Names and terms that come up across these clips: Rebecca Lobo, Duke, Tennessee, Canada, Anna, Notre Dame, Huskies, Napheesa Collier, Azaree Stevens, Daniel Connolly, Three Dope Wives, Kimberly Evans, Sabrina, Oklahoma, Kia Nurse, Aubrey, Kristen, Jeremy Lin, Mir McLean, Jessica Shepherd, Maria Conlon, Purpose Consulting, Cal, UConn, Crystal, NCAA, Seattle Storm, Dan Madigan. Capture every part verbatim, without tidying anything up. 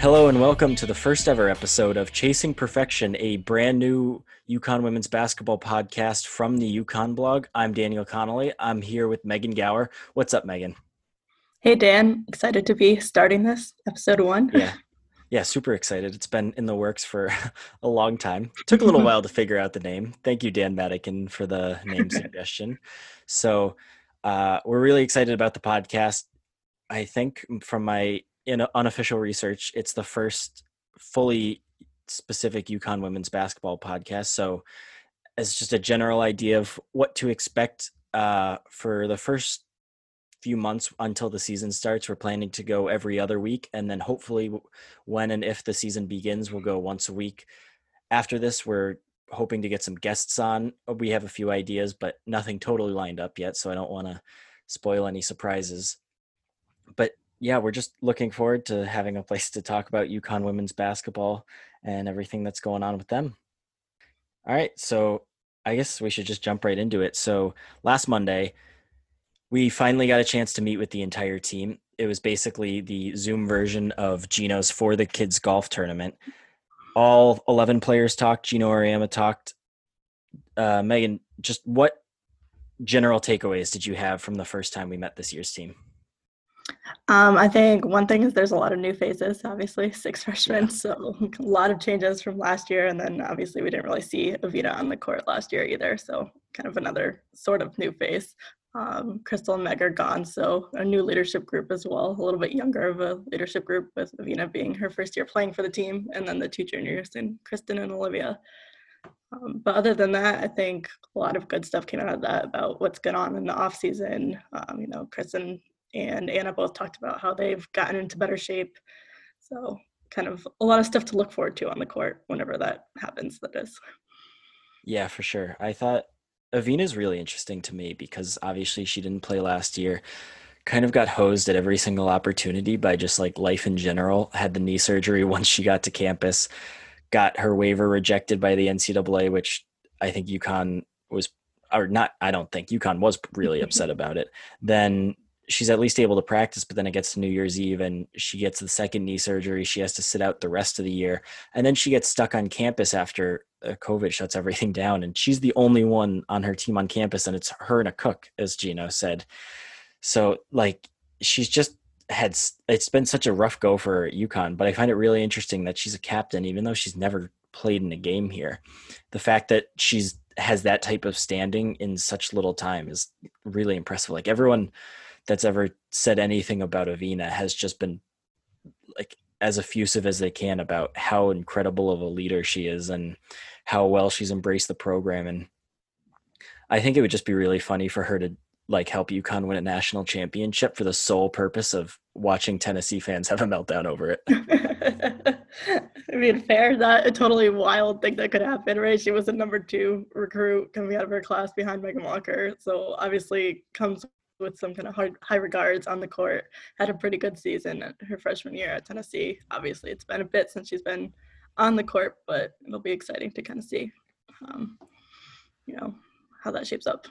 Hello and welcome to the first ever episode of Chasing Perfection, a brand new UConn women's basketball podcast from the UConn blog. I'm Daniel Connolly. I'm here with Megan Gauer. What's up, Megan? Hey, Dan. Excited to be starting this, episode one. Yeah. Yeah, super excited. It's been in the works for a long time. It took a little while to figure out the name. Thank you, Dan Madigan, for the name suggestion. So uh, we're really excited about the podcast. I think from my in unofficial research, it's the first fully specific UConn women's basketball podcast. So as just a general idea of what to expect uh, for the first few months until the season starts, we're planning to go every other week, and then hopefully when and if the season begins, we'll go once a week. After this, we're hoping to get some guests on. We have a few ideas, but nothing totally lined up yet, so I don't want to spoil any surprises. But yeah, we're just looking forward to having a place to talk about UConn women's basketball and everything that's going on with them. All right, so I guess we should just jump right into it. So last Monday, we finally got a chance to meet with the entire team. It was basically the Zoom version of Geno's For the Kids golf tournament. All eleven players talked. Geno Auriemma talked. Uh, Megan, just what general takeaways did you have from the first time we met this year's team? Um, I think one thing is there's a lot of new faces, obviously, six freshmen. Yeah. So a lot of changes from last year. And then obviously we didn't really see Avina on the court last year either. So kind of another sort of new face. Um, Crystal and Meg are gone, so a new leadership group as well, a little bit younger of a leadership group, with Avina being her first year playing for the team, and then the two juniors in Kristen and Olivia. Um, but other than that, I think a lot of good stuff came out of that about what's going on in the off season. Um, you know, Kristen and Anna both talked about how they've gotten into better shape, so kind of a lot of stuff to look forward to on the court whenever that happens, that is. Yeah, for sure. I thought Avina's really interesting to me because obviously she didn't play last year, kind of got hosed at every single opportunity by just like life in general, had the knee surgery once she got to campus, got her waiver rejected by the N C double A, which I think UConn was, or not, I don't think, UConn was really upset about it. Then she's at least able to practice, but then it gets to New Year's Eve and she gets the second knee surgery. She has to sit out the rest of the year. And then she gets stuck on campus after COVID shuts everything down. And she's the only one on her team on campus, and it's her and a cook, as Geno said. So like, she's just had, it's been such a rough go for UConn, but I find it really interesting that she's a captain, even though she's never played in a game here. The fact that she's has that type of standing in such little time is really impressive. Like everyone that's ever said anything about Avina has just been like as effusive as they can about how incredible of a leader she is and how well she's embraced the program. And I think it would just be really funny for her to like help UConn win a national championship for the sole purpose of watching Tennessee fans have a meltdown over it. I mean, fair, that a totally wild thing that could happen, right? She was a number two recruit coming out of her class behind Megan Walker. So obviously comes with some kind of hard, high regards on the court, had a pretty good season at her freshman year at Tennessee. Obviously, it's been a bit since she's been on the court, but it'll be exciting to kind of see, um, you know, how that shapes up.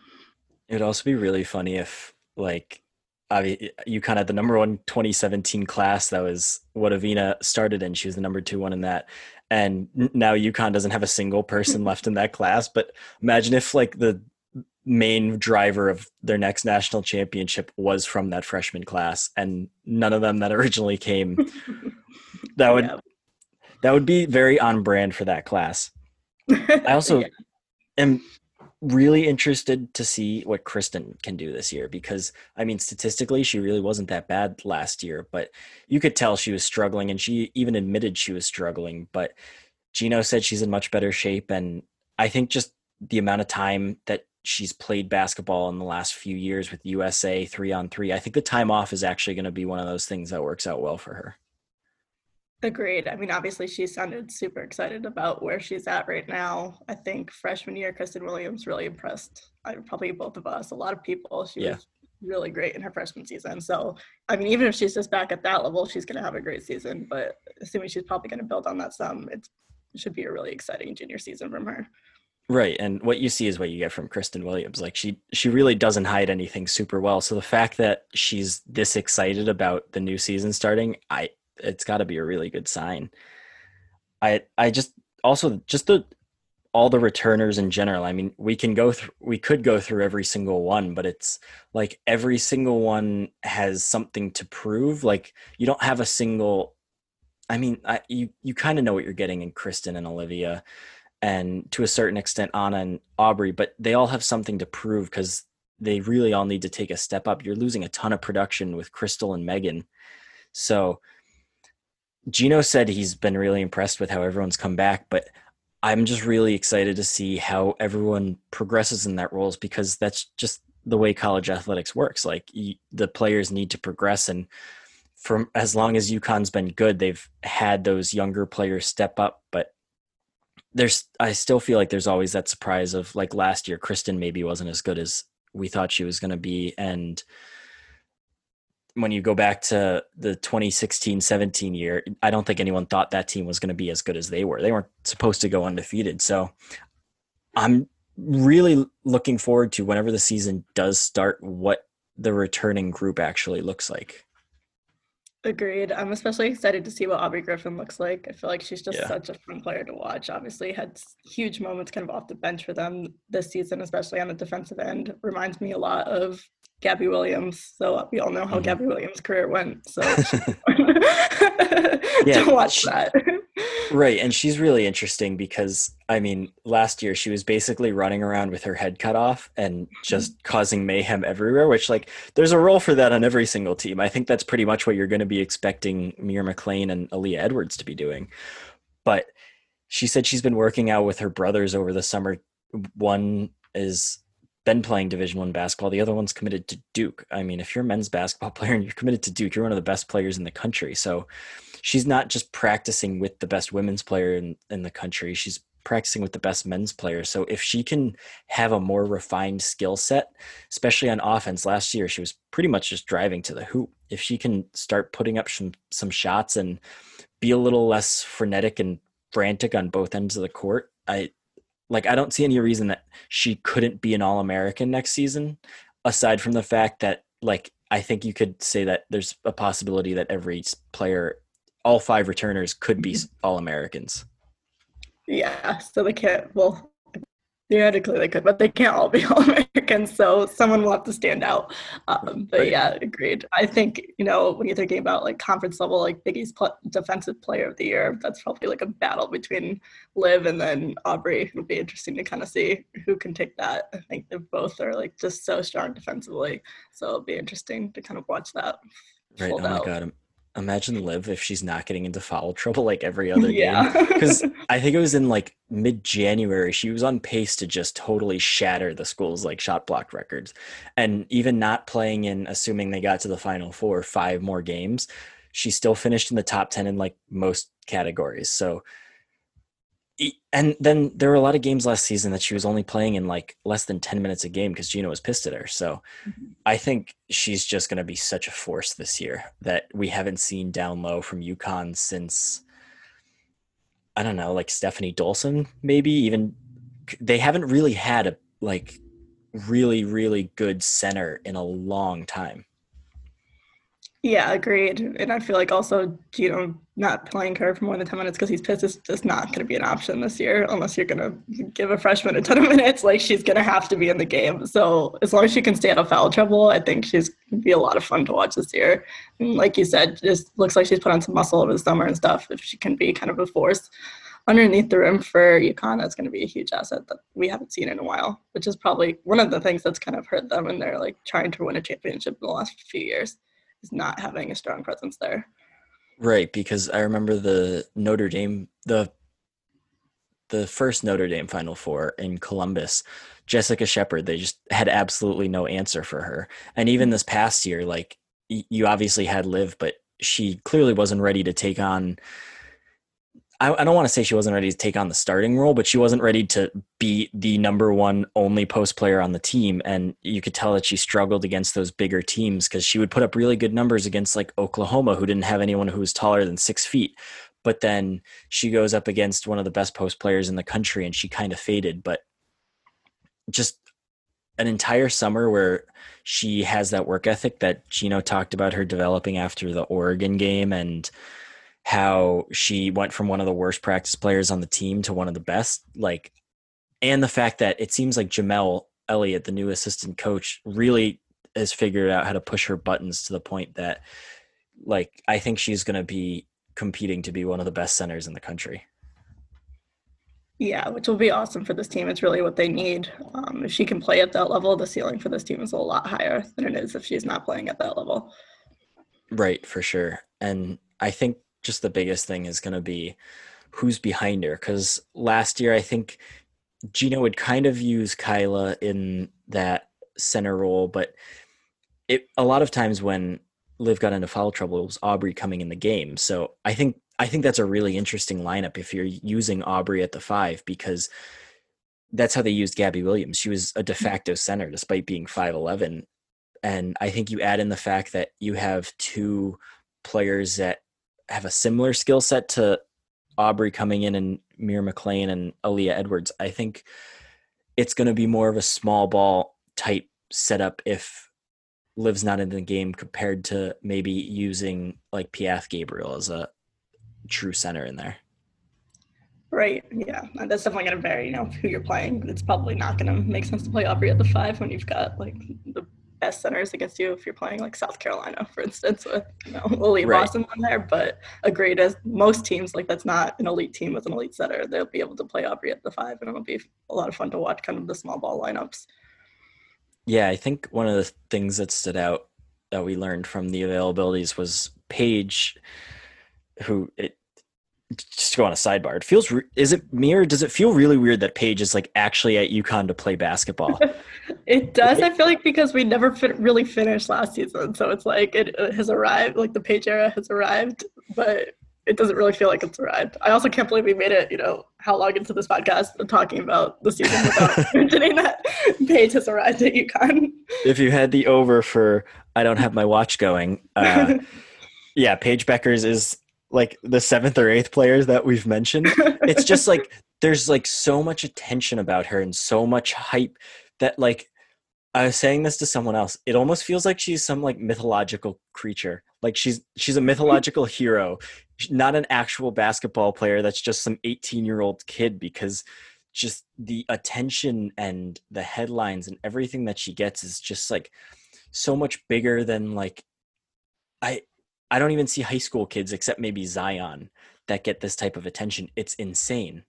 It would also be really funny if, like, I mean, you kind of had the number one twenty seventeen class. That was what Avina started in. She was the number two one in that. And now UConn doesn't have a single person left in that class. But imagine if, like, the main driver of their next national championship was from that freshman class and none of them that originally came. That would, yeah. that would be very on brand for that class. I also yeah. am really interested to see what Kristen can do this year, because I mean, statistically, she really wasn't that bad last year, but you could tell she was struggling, and she even admitted she was struggling, but Geno said she's in much better shape. And I think just the amount of time that she's played basketball in the last few years with U S A three on three, I think the time off is actually going to be one of those things that works out well for her. Agreed. I mean, obviously she sounded super excited about where she's at right now. I think freshman year, Kristen Williams really impressed I, probably both of us, a lot of people. She yeah. was really great in her freshman season. So, I mean, even if she's just back at that level, she's going to have a great season, but assuming she's probably going to build on that some, it's, it should be a really exciting junior season from her. Right. And what you see is what you get from Kristen Williams. Like she, she really doesn't hide anything super well. So the fact that she's this excited about the new season starting, I, it's got to be a really good sign. I I just also just the all the returners in general. I mean, we can go through, we could go through every single one, but it's like every single one has something to prove. Like you don't have a single, I mean, I, you, you kind of know what you're getting in Kristen and Olivia and to a certain extent, Anna and Aubrey, but they all have something to prove because they really all need to take a step up. You're losing a ton of production with Crystal and Megan. So Geno said he's been really impressed with how everyone's come back, but I'm just really excited to see how everyone progresses in that roles because that's just the way college athletics works. Like you, the players need to progress. And from as long as UConn's been good, they've had those younger players step up, but there's, I still feel like there's always that surprise of like last year, Kristen maybe wasn't as good as we thought she was going to be. And when you go back to the twenty sixteen seventeen year, I don't think anyone thought that team was going to be as good as they were. They weren't supposed to go undefeated. So I'm really looking forward to whenever the season does start, what the returning group actually looks like. Agreed. I'm especially excited to see what Aubrey Griffin looks like. I feel like she's just yeah. such a fun player to watch. Obviously had huge moments kind of off the bench for them this season, especially on the defensive end. Reminds me a lot of Gabby Williams. So we all know how mm-hmm. Gabby Williams' career went. So yeah, to watch she, that. Right. And she's really interesting because, I mean, last year she was basically running around with her head cut off and just mm-hmm. causing mayhem everywhere, which like there's a role for that on every single team. I think that's pretty much what you're going to be expecting Mir McLean and Aaliyah Edwards to be doing. But she said she's been working out with her brothers over the summer. One is been playing Division One basketball. The other one's committed to Duke. I mean, if you're a men's basketball player and you're committed to Duke, you're one of the best players in the country. So she's not just practicing with the best women's player in, in the country. She's practicing with the best men's player. So if she can have a more refined skill set, especially on offense, last year she was pretty much just driving to the hoop. If she can start putting up some, some shots and be a little less frenetic and frantic on both ends of the court, I Like, I don't see any reason that she couldn't be an All-American next season, aside from the fact that, like, I think you could say that there's a possibility that every player, all five returners, could be All-Americans. Yeah, so they can't, well, theoretically they could, but they can't all be All-Americans, so someone will have to stand out. Um, but, right. yeah, agreed. I think, you know, when you're thinking about, like, conference level, like, Big East pl- Defensive Player of the Year, that's probably, like, a battle between Liv and then Aubrey. It would be interesting to kind of see who can take that. I think they both are, like, just so strong defensively, so it'll be interesting to kind of watch that. Right, oh, out. my God. Imagine Liv if she's not getting into foul trouble like every other yeah. game. Because I think it was in, like, mid-January, she was on pace to just totally shatter the school's, like, shot block records. And even not playing in, assuming they got to the Final Four, five more games, she still finished in the top ten in, like, most categories. So, and then there were a lot of games last season that she was only playing in, like, less than ten minutes a game because Geno was pissed at her. So mm-hmm. I think she's just going to be such a force this year that we haven't seen down low from UConn since, I don't know, like Stephanie Dolson, maybe even. They haven't really had a, like, really, really good center in a long time. Yeah, agreed. And I feel like also, you know, not playing her for more than ten minutes because he's pissed is just not going to be an option this year unless you're going to give a freshman a ton of minutes. Like, she's going to have to be in the game. So as long as she can stay out of foul trouble, I think she's going to be a lot of fun to watch this year. And like you said, just looks like she's put on some muscle over the summer and stuff. If she can be kind of a force underneath the rim for UConn, that's going to be a huge asset that we haven't seen in a while, which is probably one of the things that's kind of hurt them and they're, like, trying to win a championship in the last few years. Is not having a strong presence there. Right, because I remember the Notre Dame, the the first Notre Dame Final Four in Columbus, Jessica Shepherd, they just had absolutely no answer for her. And even this past year, like, y- you obviously had Liv, but she clearly wasn't ready to take on, I, I don't want to say she wasn't ready to take on the starting role, but she wasn't ready to be the number one only post player on the team. And you could tell that she struggled against those bigger teams because she would put up really good numbers against, like, Oklahoma, who didn't have anyone who was taller than six feet. But then she goes up against one of the best post players in the country and she kind of faded. But just an entire summer where she has that work ethic that Geno talked about her developing after the Oregon game and – how she went from one of the worst practice players on the team to one of the best, like, and the fact that it seems like Jamel Elliott, the new assistant coach, really has figured out how to push her buttons to the point that, like, I think she's going to be competing to be one of the best centers in the country. Yeah, which will be awesome for this team. It's really what they need. Um, if she can play at that level, the ceiling for this team is a lot higher than it is if she's not playing at that level. Right, for sure. And I think just the biggest thing is going to be who's behind her. Because last year, I think Geno would kind of use Kyla in that center role, but it a lot of times when Liv got into foul trouble, it was Aubrey coming in the game. So I think I think that's a really interesting lineup if you're using Aubrey at the five, because that's how they used Gabby Williams. She was a de facto center despite being five eleven. And I think you add in the fact that you have two players that have a similar skill set to Aubrey coming in, and Mir McLean and Aaliyah Edwards. I think it's going to be more of a small ball type setup if Liv's not in the game, compared to maybe using like Piath Gabriel as a true center in there. Right. Yeah. And that's definitely going to vary, you know, who you're playing. It's probably not going to make sense to play Aubrey at the five when you've got like the best centers against you, if you're playing like South Carolina, for instance, with, you know, Lily right. Boston on there. But agreed, as most teams, like, that's not an elite team with an elite center. They'll be able to play Aubrey at the five, and it'll be a lot of fun to watch kind of the small ball lineups. Yeah. I think one of the things that stood out that we learned from the availabilities was Paige, who it, just to go on a sidebar, it feels, is it me or does it feel really weird that Paige is like actually at UConn to play basketball? It does. I feel like because we never fin- really finished last season. So it's like, it, it has arrived, like the Paige era has arrived, but it doesn't really feel like it's arrived. I also can't believe we made it, you know, how long into this podcast talking about the season without mentioning that Paige has arrived at UConn. If you had the over for, I don't have my watch going. Uh, yeah. Paige Bueckers is like the seventh or eighth players that we've mentioned. It's just like, there's like so much attention about her and so much hype that, like, I was saying this to someone else, it almost feels like she's some like mythological creature. Like she's, she's a mythological hero, not an actual basketball player. That's just some eighteen year old kid, because just the attention and the headlines and everything that she gets is just like so much bigger than, like, I, I don't even see high school kids except maybe Zion that get this type of attention. It's insane.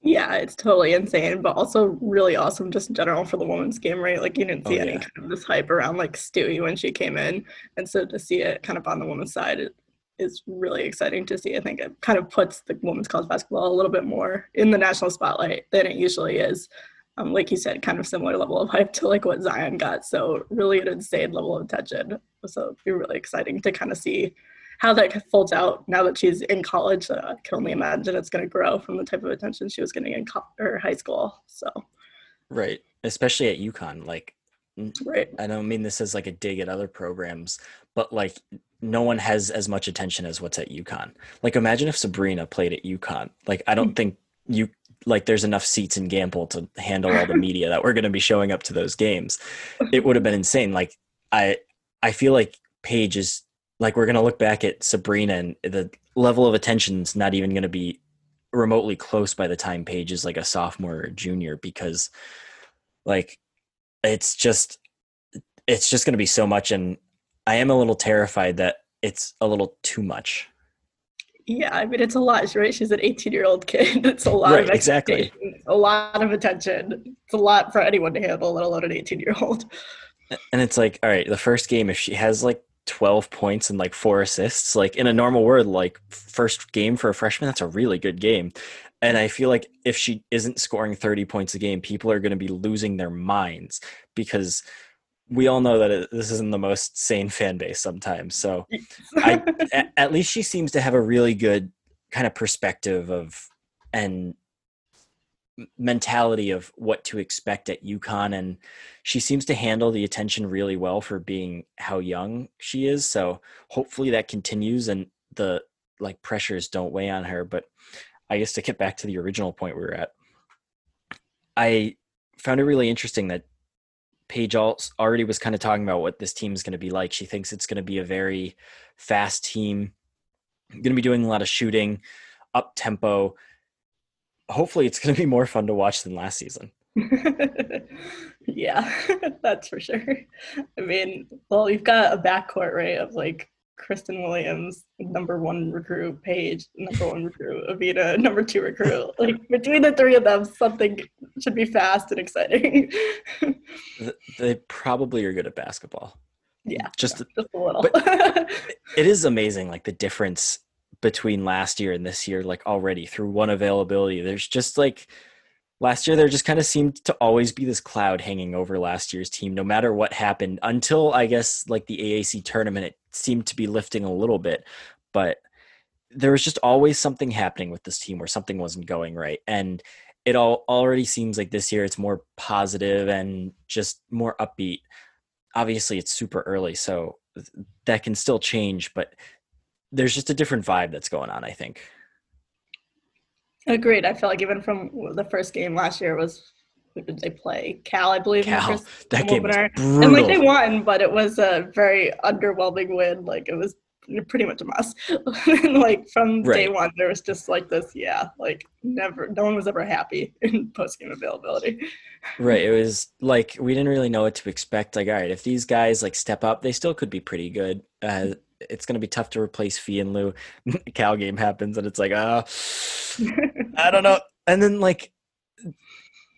Yeah, it's totally insane, but also really awesome just in general for the women's game, right? Like, you didn't see oh, any yeah. kind of this hype around like Stewie when she came in. And so to see it kind of on the women's side it is really exciting to see. I think it kind of puts the women's college basketball a little bit more in the national spotlight than it usually is. Um, like you said, kind of similar level of hype to like what Zion got. So really an insane level of attention. So it'd be really exciting to kind of see how that folds out now that she's in college. Uh, I can only imagine it's going to grow from the type of attention she was getting in co- her high school. So, right. Especially at UConn. Like, right. I don't mean this as like a dig at other programs, but like no one has as much attention as what's at UConn. Like, imagine if Sabrina played at UConn. Like, I don't mm-hmm. think you like there's enough seats in Gamble to handle all the media that we're going to be showing up to those games. It would have been insane. Like I, I feel like Paige is like, we're going to look back at Sabrina and the level of attention is not even going to be remotely close by the time Paige is like a sophomore or junior, because like, it's just, it's just going to be so much. And I am a little terrified that it's a little too much. Yeah, I mean, it's a lot, right? She's an eighteen-year-old kid. It's a lot right, of exactly. a lot of attention. It's a lot for anyone to handle, let alone an eighteen-year-old. And it's like, all right, the first game, if she has like twelve points and like four assists, like in a normal world, like first game for a freshman, that's a really good game. And I feel like if she isn't scoring thirty points a game, people are going to be losing their minds, because we all know that it, this isn't the most sane fan base sometimes. So I, at, at least she seems to have a really good kind of perspective of and mentality of what to expect at UConn. And she seems to handle the attention really well for being how young she is. So hopefully that continues and the like pressures don't weigh on her. But I guess to get back to the original point we were at, I found it really interesting that Paige already was kind of talking about what this team is going to be like. She thinks it's going to be a very fast team going to be doing a lot of shooting, up tempo. Hopefully it's going to be more fun to watch than last season. Yeah, that's for sure. I mean, well, you've got a backcourt, right, of like Kristen Williams, number one recruit, Paige, number one recruit, Avina, number two recruit. Like, between the three of them, something should be fast and exciting. They probably are good at basketball. Yeah, just, yeah, just a little. But it is amazing, like, the difference between last year and this year, like, already through one availability. There's just, like, last year there just kind of seemed to always be this cloud hanging over last year's team, no matter what happened, until, I guess, like, the A A C tournament, it seemed to be lifting a little bit. But there was just always something happening with this team where something wasn't going right. And it all already seems like this year it's more positive and just more upbeat. Obviously it's super early, so that can still change, but there's just a different vibe that's going on, I think. Agreed. I feel like even from the first game last year was, who did they play? Cal, I believe. Cal. That game was brutal. And, like, they won, but it was a very underwhelming win. Like, it was pretty much a mess. And, like, from right. day one, there was just, like, this, yeah, like, never, no one was ever happy in post-game availability. Right. It was, like, we didn't really know what to expect. Like, all right, if these guys, like, step up, they still could be pretty good. Uh, it's going to be tough to replace Fee and Lou. Cal game happens, and it's like, ah, uh, I don't know. And then, like,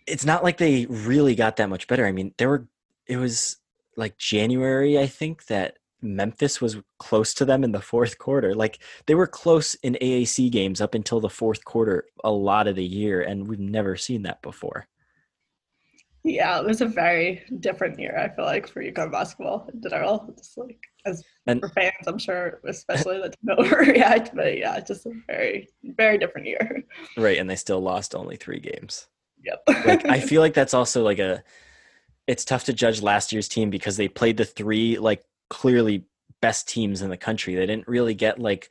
it's not like they really got that much better. I mean, there were, it was like January, I think, that Memphis was close to them in the fourth quarter. Like, they were close in A A C games up until the fourth quarter a lot of the year, and we've never seen that before. Yeah, it was a very different year, I feel like, for UConn basketball in general. Just like, as and, for fans, I'm sure, especially that don't overreact, but yeah, just a very, very different year. Right, and they still lost only three games. Yep. Like, I feel like that's also like a – it's tough to judge last year's team because they played the three, like, clearly best teams in the country. They didn't really get, like,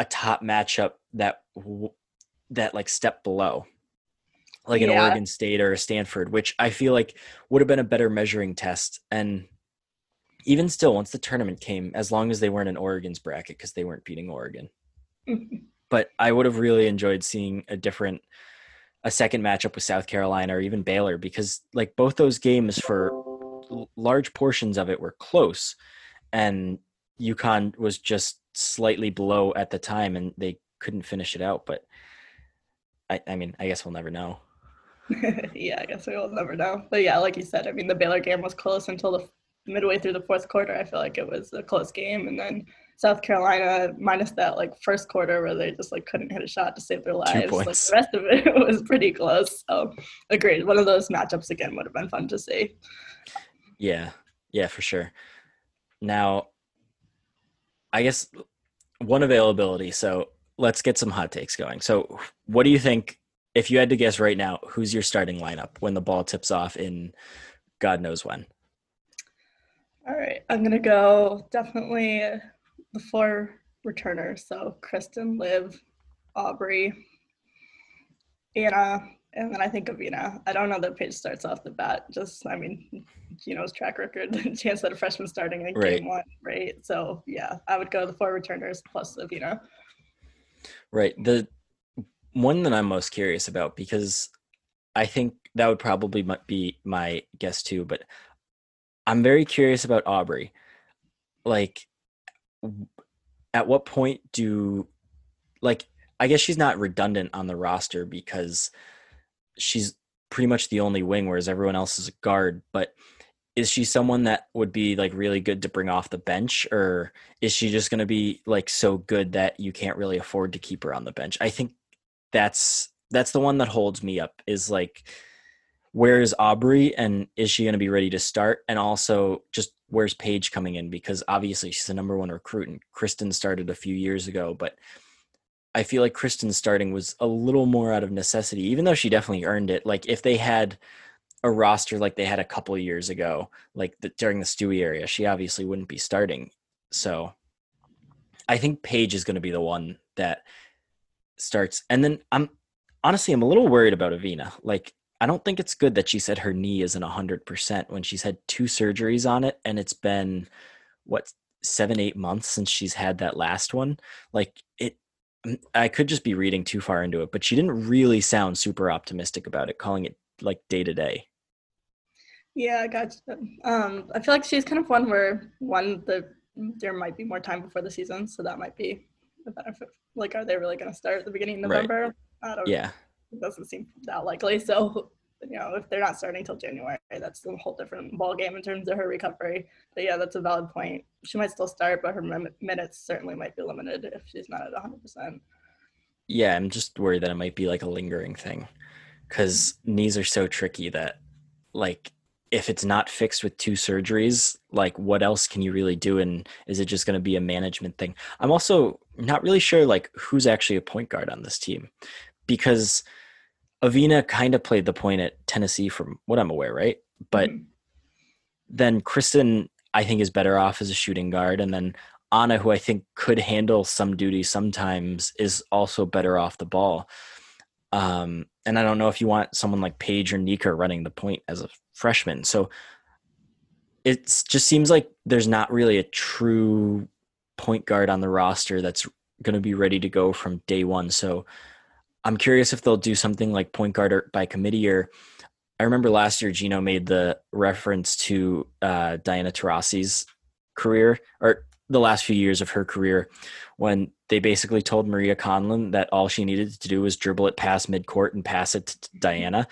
a top matchup that that, like, step below. Like an yeah. Oregon State or Stanford, which I feel like would have been a better measuring test. And even still, once the tournament came, as long as they weren't in Oregon's bracket, because they weren't beating Oregon. Mm-hmm. But I would have really enjoyed seeing a different, a second matchup with South Carolina or even Baylor, because, like, both those games for large portions of it were close. And UConn was just slightly below at the time, and they couldn't finish it out. But I, I mean, I guess we'll never know. Yeah, I guess we will never know. But yeah, like you said, I mean, the Baylor game was close until the midway through the fourth quarter. I feel like it was a close game. And then South Carolina, minus that, like, first quarter where they just, like, couldn't hit a shot to save their lives. Like, the rest of it was pretty close. So, agreed. One of those matchups, again, would have been fun to see. Yeah. Yeah, for sure. Now, I guess one availability. So, let's get some hot takes going. So, what do you think, if you had to guess right now, who's your starting lineup when the ball tips off in God knows when? All right. I'm going to go definitely the four returners. So Kristen, Liv, Aubrey, Anna, and then I think Avina. I don't know that Paige starts off the bat. Just, I mean, Geno's track record, the chance that a freshman starting in right. game one, right? So, yeah, I would go the four returners plus Avina. Right. The one that I'm most curious about, because I think that would probably be my guess too, but I'm very curious about Aubrey. Like, at what point do, like, I guess she's not redundant on the roster because she's pretty much the only wing, whereas everyone else is a guard, but is she someone that would be, like, really good to bring off the bench, or is she just going to be, like, so good that you can't really afford to keep her on the bench? I think that's that's the one that holds me up, is like, where is Aubrey and is she going to be ready to start? And also, just where's Paige coming in, because obviously she's the number one recruit and Kristen started a few years ago, but I feel like Kristen starting was a little more out of necessity, even though she definitely earned it. Like, if they had a roster like they had a couple years ago, like the, during the Stewie era, she obviously wouldn't be starting. So I think Paige is going to be the one that starts. And then I'm honestly, I'm a little worried about Avina. Like, I don't think it's good that she said her knee isn't a hundred percent when she's had two surgeries on it. And it's been what, seven, eight months since she's had that last one. Like it, I could just be reading too far into it, but she didn't really sound super optimistic about it, calling it like day to day. Yeah, I got you. Um, I feel like she's kind of one where one, the, there might be more time before the season. So that might be a benefit. Like, are they really going to start at the beginning of November? Right. I don't yeah. know. It doesn't seem that likely. So, you know, if they're not starting till January, that's a whole different ballgame in terms of her recovery. But yeah, that's a valid point. She might still start, but her minutes certainly might be limited if she's not at one hundred percent. Yeah, I'm just worried that it might be like a lingering thing, because knees are so tricky that, like, if it's not fixed with two surgeries, like, what else can you really do? And is it just going to be a management thing? I'm also not really sure, like, who's actually a point guard on this team, because Avina kind of played the point at Tennessee from what I'm aware, right? But mm-hmm. then Kristen, I think, is better off as a shooting guard. And then Anna, who I think could handle some duty sometimes, is also better off the ball. Um, and I don't know if you want someone like Paige or Nika running the point as a freshman. So it just seems like there's not really a true point guard on the roster that's going to be ready to go from day one. So I'm curious if they'll do something like point guard by committee, or I remember last year Geno made the reference to uh, Diana Taurasi's career, or the last few years of her career, when they basically told Maria Conlon that all she needed to do was dribble it past midcourt and pass it to Diana.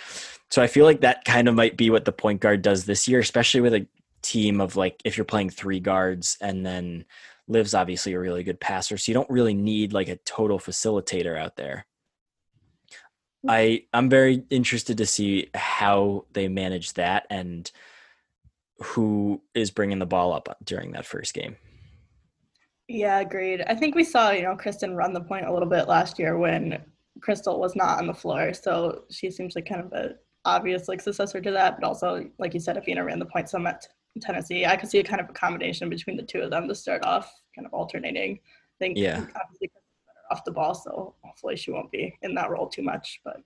So I feel like that kind of might be what the point guard does this year, especially with a team of, like, if you're playing three guards, and then Liv's obviously a really good passer. So you don't really need like a total facilitator out there. I, I'm very interested to see how they manage that and who is bringing the ball up during that first game. Yeah, agreed. I think we saw, you know, Kristen run the point a little bit last year when Crystal was not on the floor. So she seems like kind of an obvious, like, successor to that. But also, like you said, Avina ran the point some at Tennessee. I could see a kind of a combination between the two of them to start off, kind of alternating. I think yeah. obviously off the ball, so hopefully she won't be in that role too much. But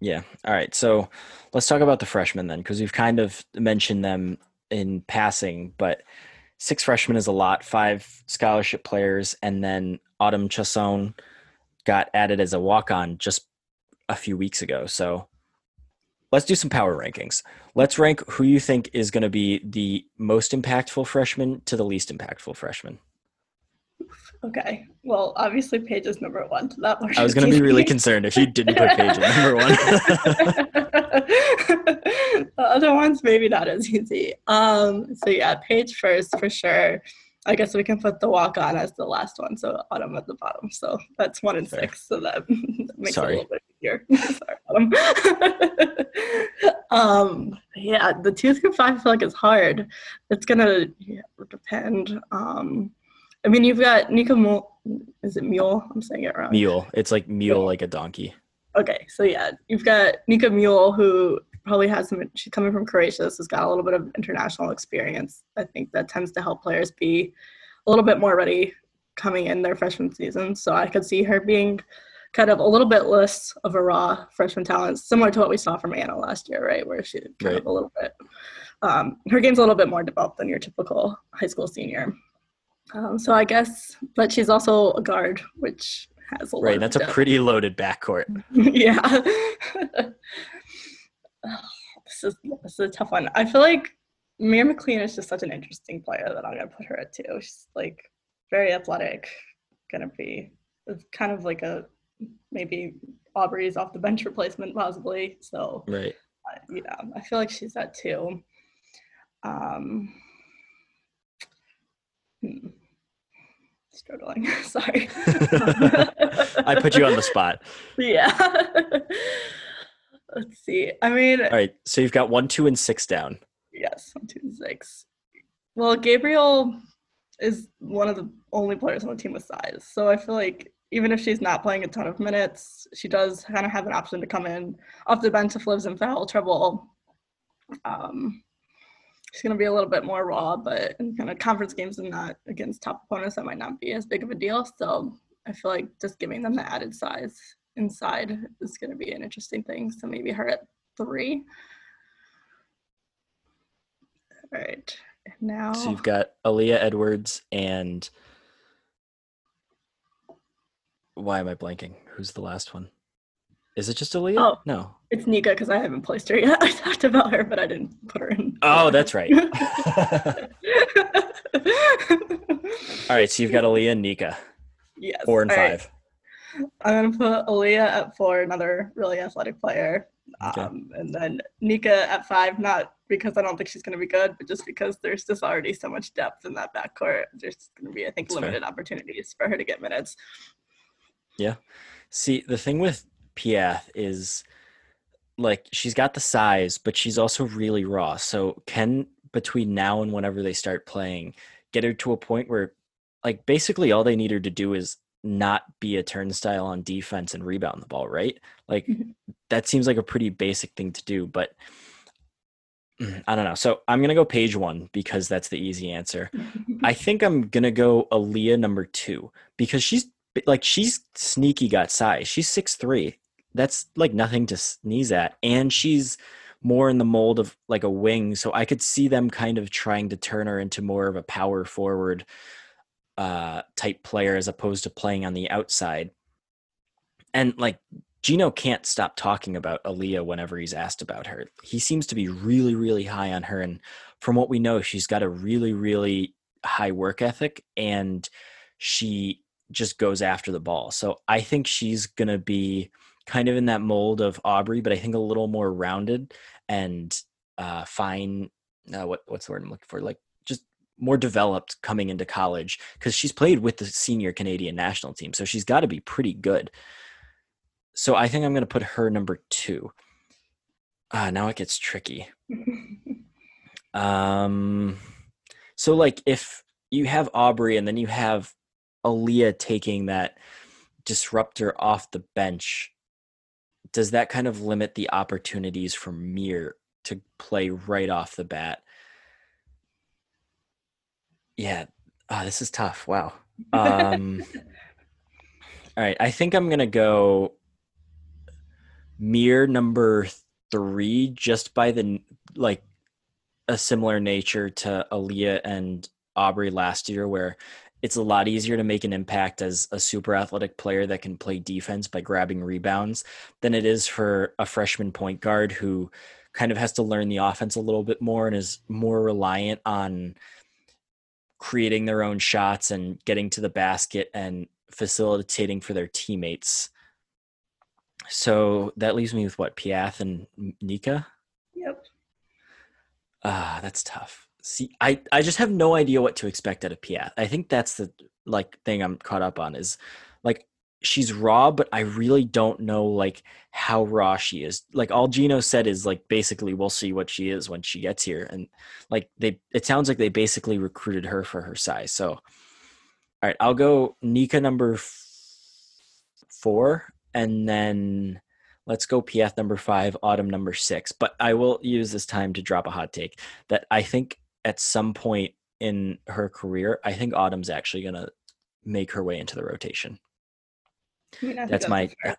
yeah, all right, so let's talk about the freshmen then, because we've kind of mentioned them in passing, but six freshmen is a lot. Five scholarship players, and then Autumn Chasson got added as a walk-on just a few weeks ago. So let's do some power rankings. Let's rank who you think is going to be the most impactful freshman to the least impactful freshman. Okay. Well, obviously Paige is number one. That I was going to be really concerned if you didn't put Paige at number one. The other ones, maybe not as easy. Um, so yeah, Paige first for sure. I guess we can put the walk-on as the last one, so Autumn at the bottom. So that's one and Fair. six, so that, that makes Sorry. it a little bit easier. Sorry, Autumn. um, yeah, the two through five, I feel like it's hard. It's going to yeah, depend. Um I mean, you've got Nika Mule. Is it Mule? I'm saying it wrong. Mule. It's like Mule, like a donkey. Okay. So, yeah, you've got Nika Mule, who probably has some – she's coming from Croatia, so has got a little bit of international experience. I think that tends to help players be a little bit more ready coming in their freshman season. So I could see her being kind of a little bit less of a raw freshman talent, similar to what we saw from Anna last year, right, where she kind right. of a little bit um, – her game's a little bit more developed than your typical high school senior. Um, so I guess, but she's also a guard, which has a lot. Right, that's depth. A pretty loaded backcourt. yeah, oh, this is this is a tough one. I feel like Mir McLean is just such an interesting player that I'm gonna put her at two. She's like very athletic, gonna be kind of like a maybe Aubrey's off the bench replacement possibly. So right, uh, yeah, I feel like she's at two. Um. Hmm. Struggling. Sorry. I put you on the spot. Yeah. Let's see. I mean. All right. So you've got one, two, and six down. Yes. One, two, and six. Well, Gabriel is one of the only players on the team with size. So I feel like even if she's not playing a ton of minutes, she does kind of have an option to come in off the bench if Liv's in foul trouble. Um. She's going to be a little bit more raw, but in kind of conference games and not against top opponents, that might not be as big of a deal. So I feel like just giving them the added size inside is going to be an interesting thing. So maybe her at three. All right. now. So you've got Aaliyah Edwards and why am I blanking? Who's the last one? Is it just Aaliyah? Oh, no. It's Nika because I haven't placed her yet. I talked about her, but I didn't put her in. Oh, that's right. All right, so you've got Aaliyah and Nika. Yes. Four and five. Right. I'm going to put Aaliyah at four, another really athletic player. Okay. Um, and then Nika at five, not because I don't think she's going to be good, but just because there's just already so much depth in that backcourt. There's going to be, I think, that's limited fair. Opportunities for her to get minutes. Yeah. See, the thing with Piath is, like, she's got the size, but she's also really raw. So can, between now and whenever they start playing, get her to a point where, like, basically all they need her to do is not be a turnstile on defense and rebound the ball, right? Like, mm-hmm. that seems like a pretty basic thing to do, but I don't know. So I'm going to go Paige one because that's the easy answer. I think I'm going to go Aaliyah number two because she's, like, she's sneaky got size. She's six three. That's, like, nothing to sneeze at. And she's more in the mold of, like, a wing. So I could see them kind of trying to turn her into more of a power forward uh, type player as opposed to playing on the outside. And, like, Geno can't stop talking about Aaliyah whenever he's asked about her. He seems to be really, really high on her. And from what we know, she's got a really, really high work ethic. And she just goes after the ball. So I think she's going to be kind of in that mold of Aubrey, but I think a little more rounded and uh, fine. Uh, what, what's the word I'm looking for? Like, just more developed coming into college because she's played with the senior Canadian national team. So she's got to be pretty good. So I think I'm going to put her number two. Uh, now it gets tricky. um, so like if you have Aubrey and then you have Aaliyah taking that disruptor off the bench, does that kind of limit the opportunities for Mir to play right off the bat? Yeah. Oh, this is tough. Wow. Um, all right. I think I'm going to go Mir number three, just by the, like, a similar nature to Aaliyah and Aubrey last year, where it's a lot easier to make an impact as a super athletic player that can play defense by grabbing rebounds than it is for a freshman point guard who kind of has to learn the offense a little bit more and is more reliant on creating their own shots and getting to the basket and facilitating for their teammates. So that leaves me with what, Piath and Nika? Yep. Ah, uh, that's tough. See, I, I just have no idea what to expect out of Piath. I think that's the, like, thing I'm caught up on is, like, she's raw, but I really don't know, like, how raw she is. Like, all Geno said is, like, basically we'll see what she is when she gets here. And, like, they, it sounds like they basically recruited her for her size. So, all right, I'll go Nika number f- four, and then let's go Piath number five, Autumn number six. But I will use this time to drop a hot take that I think at some point in her career, I think Autumn's actually going to make her way into the rotation. I mean, I That's my, sure.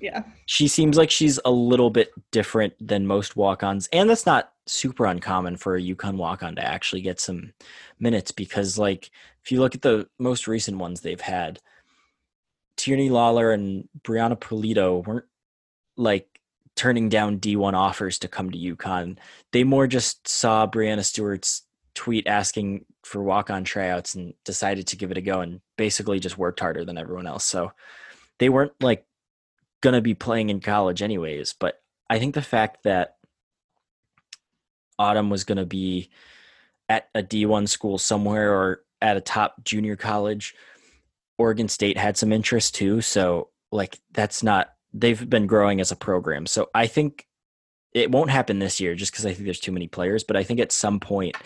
yeah. She seems like she's a little bit different than most walk-ons. And that's not super uncommon for a UConn walk-on to actually get some minutes because, like, if you look at the most recent ones they've had, Tierney Lawler and Brianna Pulido weren't, like, turning down D one offers to come to UConn. They more just saw Breanna Stewart's tweet asking for walk-on tryouts and decided to give it a go and basically just worked harder than everyone else. So they weren't, like, going to be playing in college anyways. But I think the fact that Autumn was going to be at a D one school somewhere or at a top junior college, Oregon State had some interest too. So, like, that's not, they've been growing as a program. So I think it won't happen this year just because I think there's too many players, but I think at some point,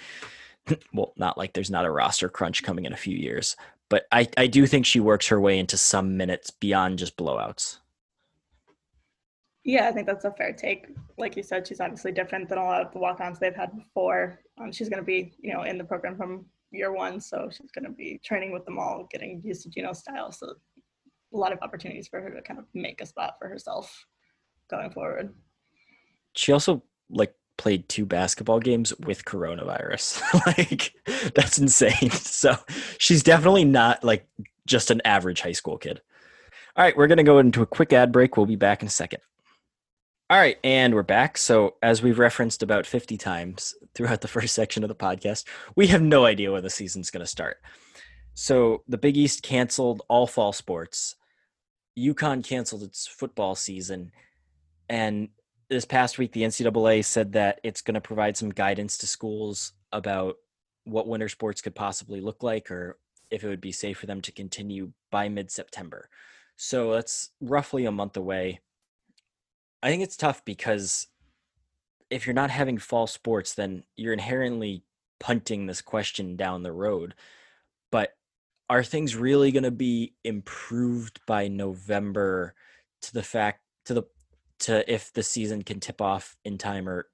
well, not like there's not a roster crunch coming in a few years, but I, I do think she works her way into some minutes beyond just blowouts. Yeah, I think that's a fair take. Like you said, she's obviously different than a lot of the walk-ons they've had before. Um, she's going to be, you know, in the program from year one. So she's going to be training with them all, getting used to Geno's style. So a lot of opportunities for her to kind of make a spot for herself going forward. She also, like, played two basketball games with coronavirus. Like, that's insane. So she's definitely not like just an average high school kid. All right, we're going to go into a quick ad break. We'll be back in a second. All right, and we're back. So as we've referenced about fifty times throughout the first section of the podcast, we have no idea when the season's going to start. So the Big East canceled all fall sports. UConn canceled its football season. And this past week, the N C double A said that it's going to provide some guidance to schools about what winter sports could possibly look like, or if it would be safe for them to continue by mid-September. So that's roughly a month away. I think it's tough because if you're not having fall sports, then you're inherently punting this question down the road. But are things really going to be improved by November to the fact to the to if the season can tip off in time, or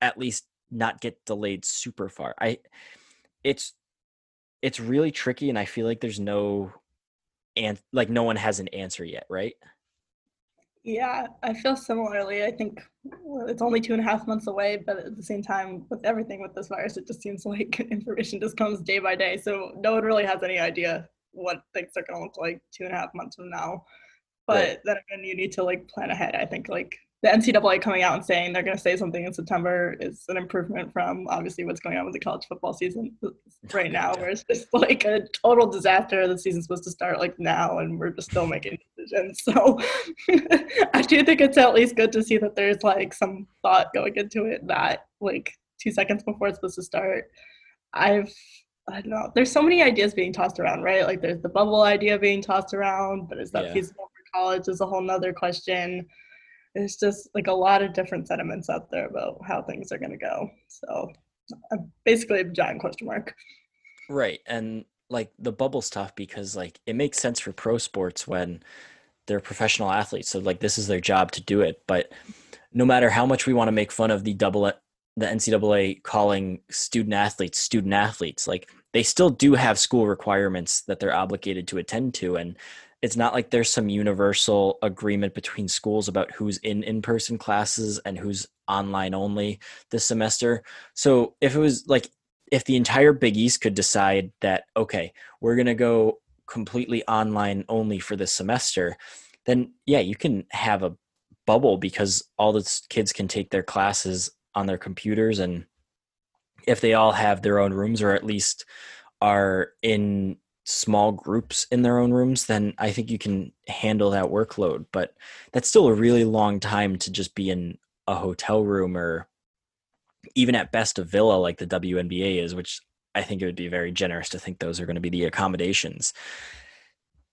at least not get delayed super far? I it's it's really tricky, and I feel like there's no and like no one has an answer yet, right? Yeah, I feel similarly. I think it's only two and a half months away, but at the same time, with everything with this virus, it just seems like information just comes day by day. So no one really has any idea what things are going to look like two and a half months from now. But right. Then again, you need to like plan ahead. I think like the N C double A coming out and saying they're going to say something in September is an improvement from obviously what's going on with the college football season right now, where it's just like a total disaster. The season's supposed to start like now, and we're just still making decisions. So I do think it's at least good to see that there's like some thought going into it, that like two seconds before it's supposed to start. I've, I don't know. There's so many ideas being tossed around, right? Like there's the bubble idea being tossed around, but is that yeah. feasible for college is a whole nother question. It's just like a lot of different sentiments out there about how things are going to go. So basically a giant question mark. Right. And like the bubble stuff, because like it makes sense for pro sports when they're professional athletes. So like this is their job to do it. But no matter how much we want to make fun of the double, the N C double A calling student athletes, student athletes, like they still do have school requirements that they're obligated to attend to. And it's not like there's some universal agreement between schools about who's in in-person classes and who's online only this semester. So if it was like, if the entire Big East could decide that, okay, we're going to go completely online only for this semester, then yeah, you can have a bubble because all the kids can take their classes on their computers. And if they all have their own rooms, or at least are in small groups in their own rooms, then I think you can handle that workload. But that's still a really long time to just be in a hotel room, or even at best a villa like the W N B A is, which I think it would be very generous to think those are going to be the accommodations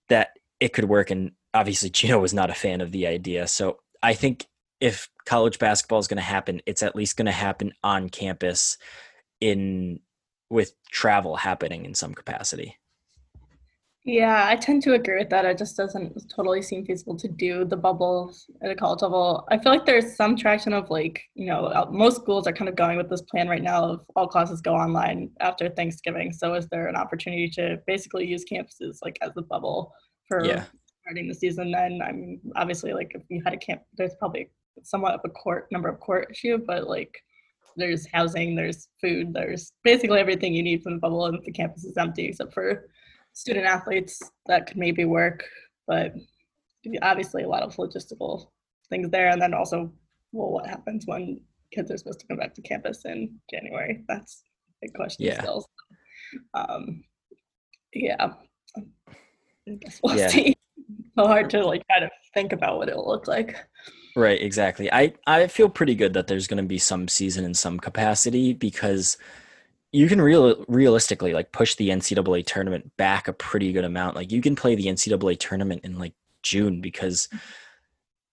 that it could work. And obviously Geno was not a fan of the idea. So I think if college basketball is going to happen, it's at least going to happen on campus in with travel happening in some capacity. Yeah, I tend to agree with that. It just doesn't totally seem feasible to do the bubble at a college level. I feel like there's some traction of like, you know, most schools are kind of going with this plan right now of all classes go online after Thanksgiving. So is there an opportunity to basically use campuses like as a bubble for yeah. starting the season? Then I mean, obviously, like if you had a camp, there's probably somewhat of a court number of court issue, but like there's housing, there's food, there's basically everything you need from the bubble, and the campus is empty except for student athletes. That could maybe work, but obviously a lot of logistical things there. And then also, well, what happens when kids are supposed to come back to campus in January? That's a big question yeah. still. Um, yeah, I guess we'll yeah. see. So hard to like try to think about what it'll look like. Right, exactly. I, I feel pretty good that there's going to be some season in some capacity, because you can real realistically like push the N C double A tournament back a pretty good amount. Like you can play the N C double A tournament in like June, because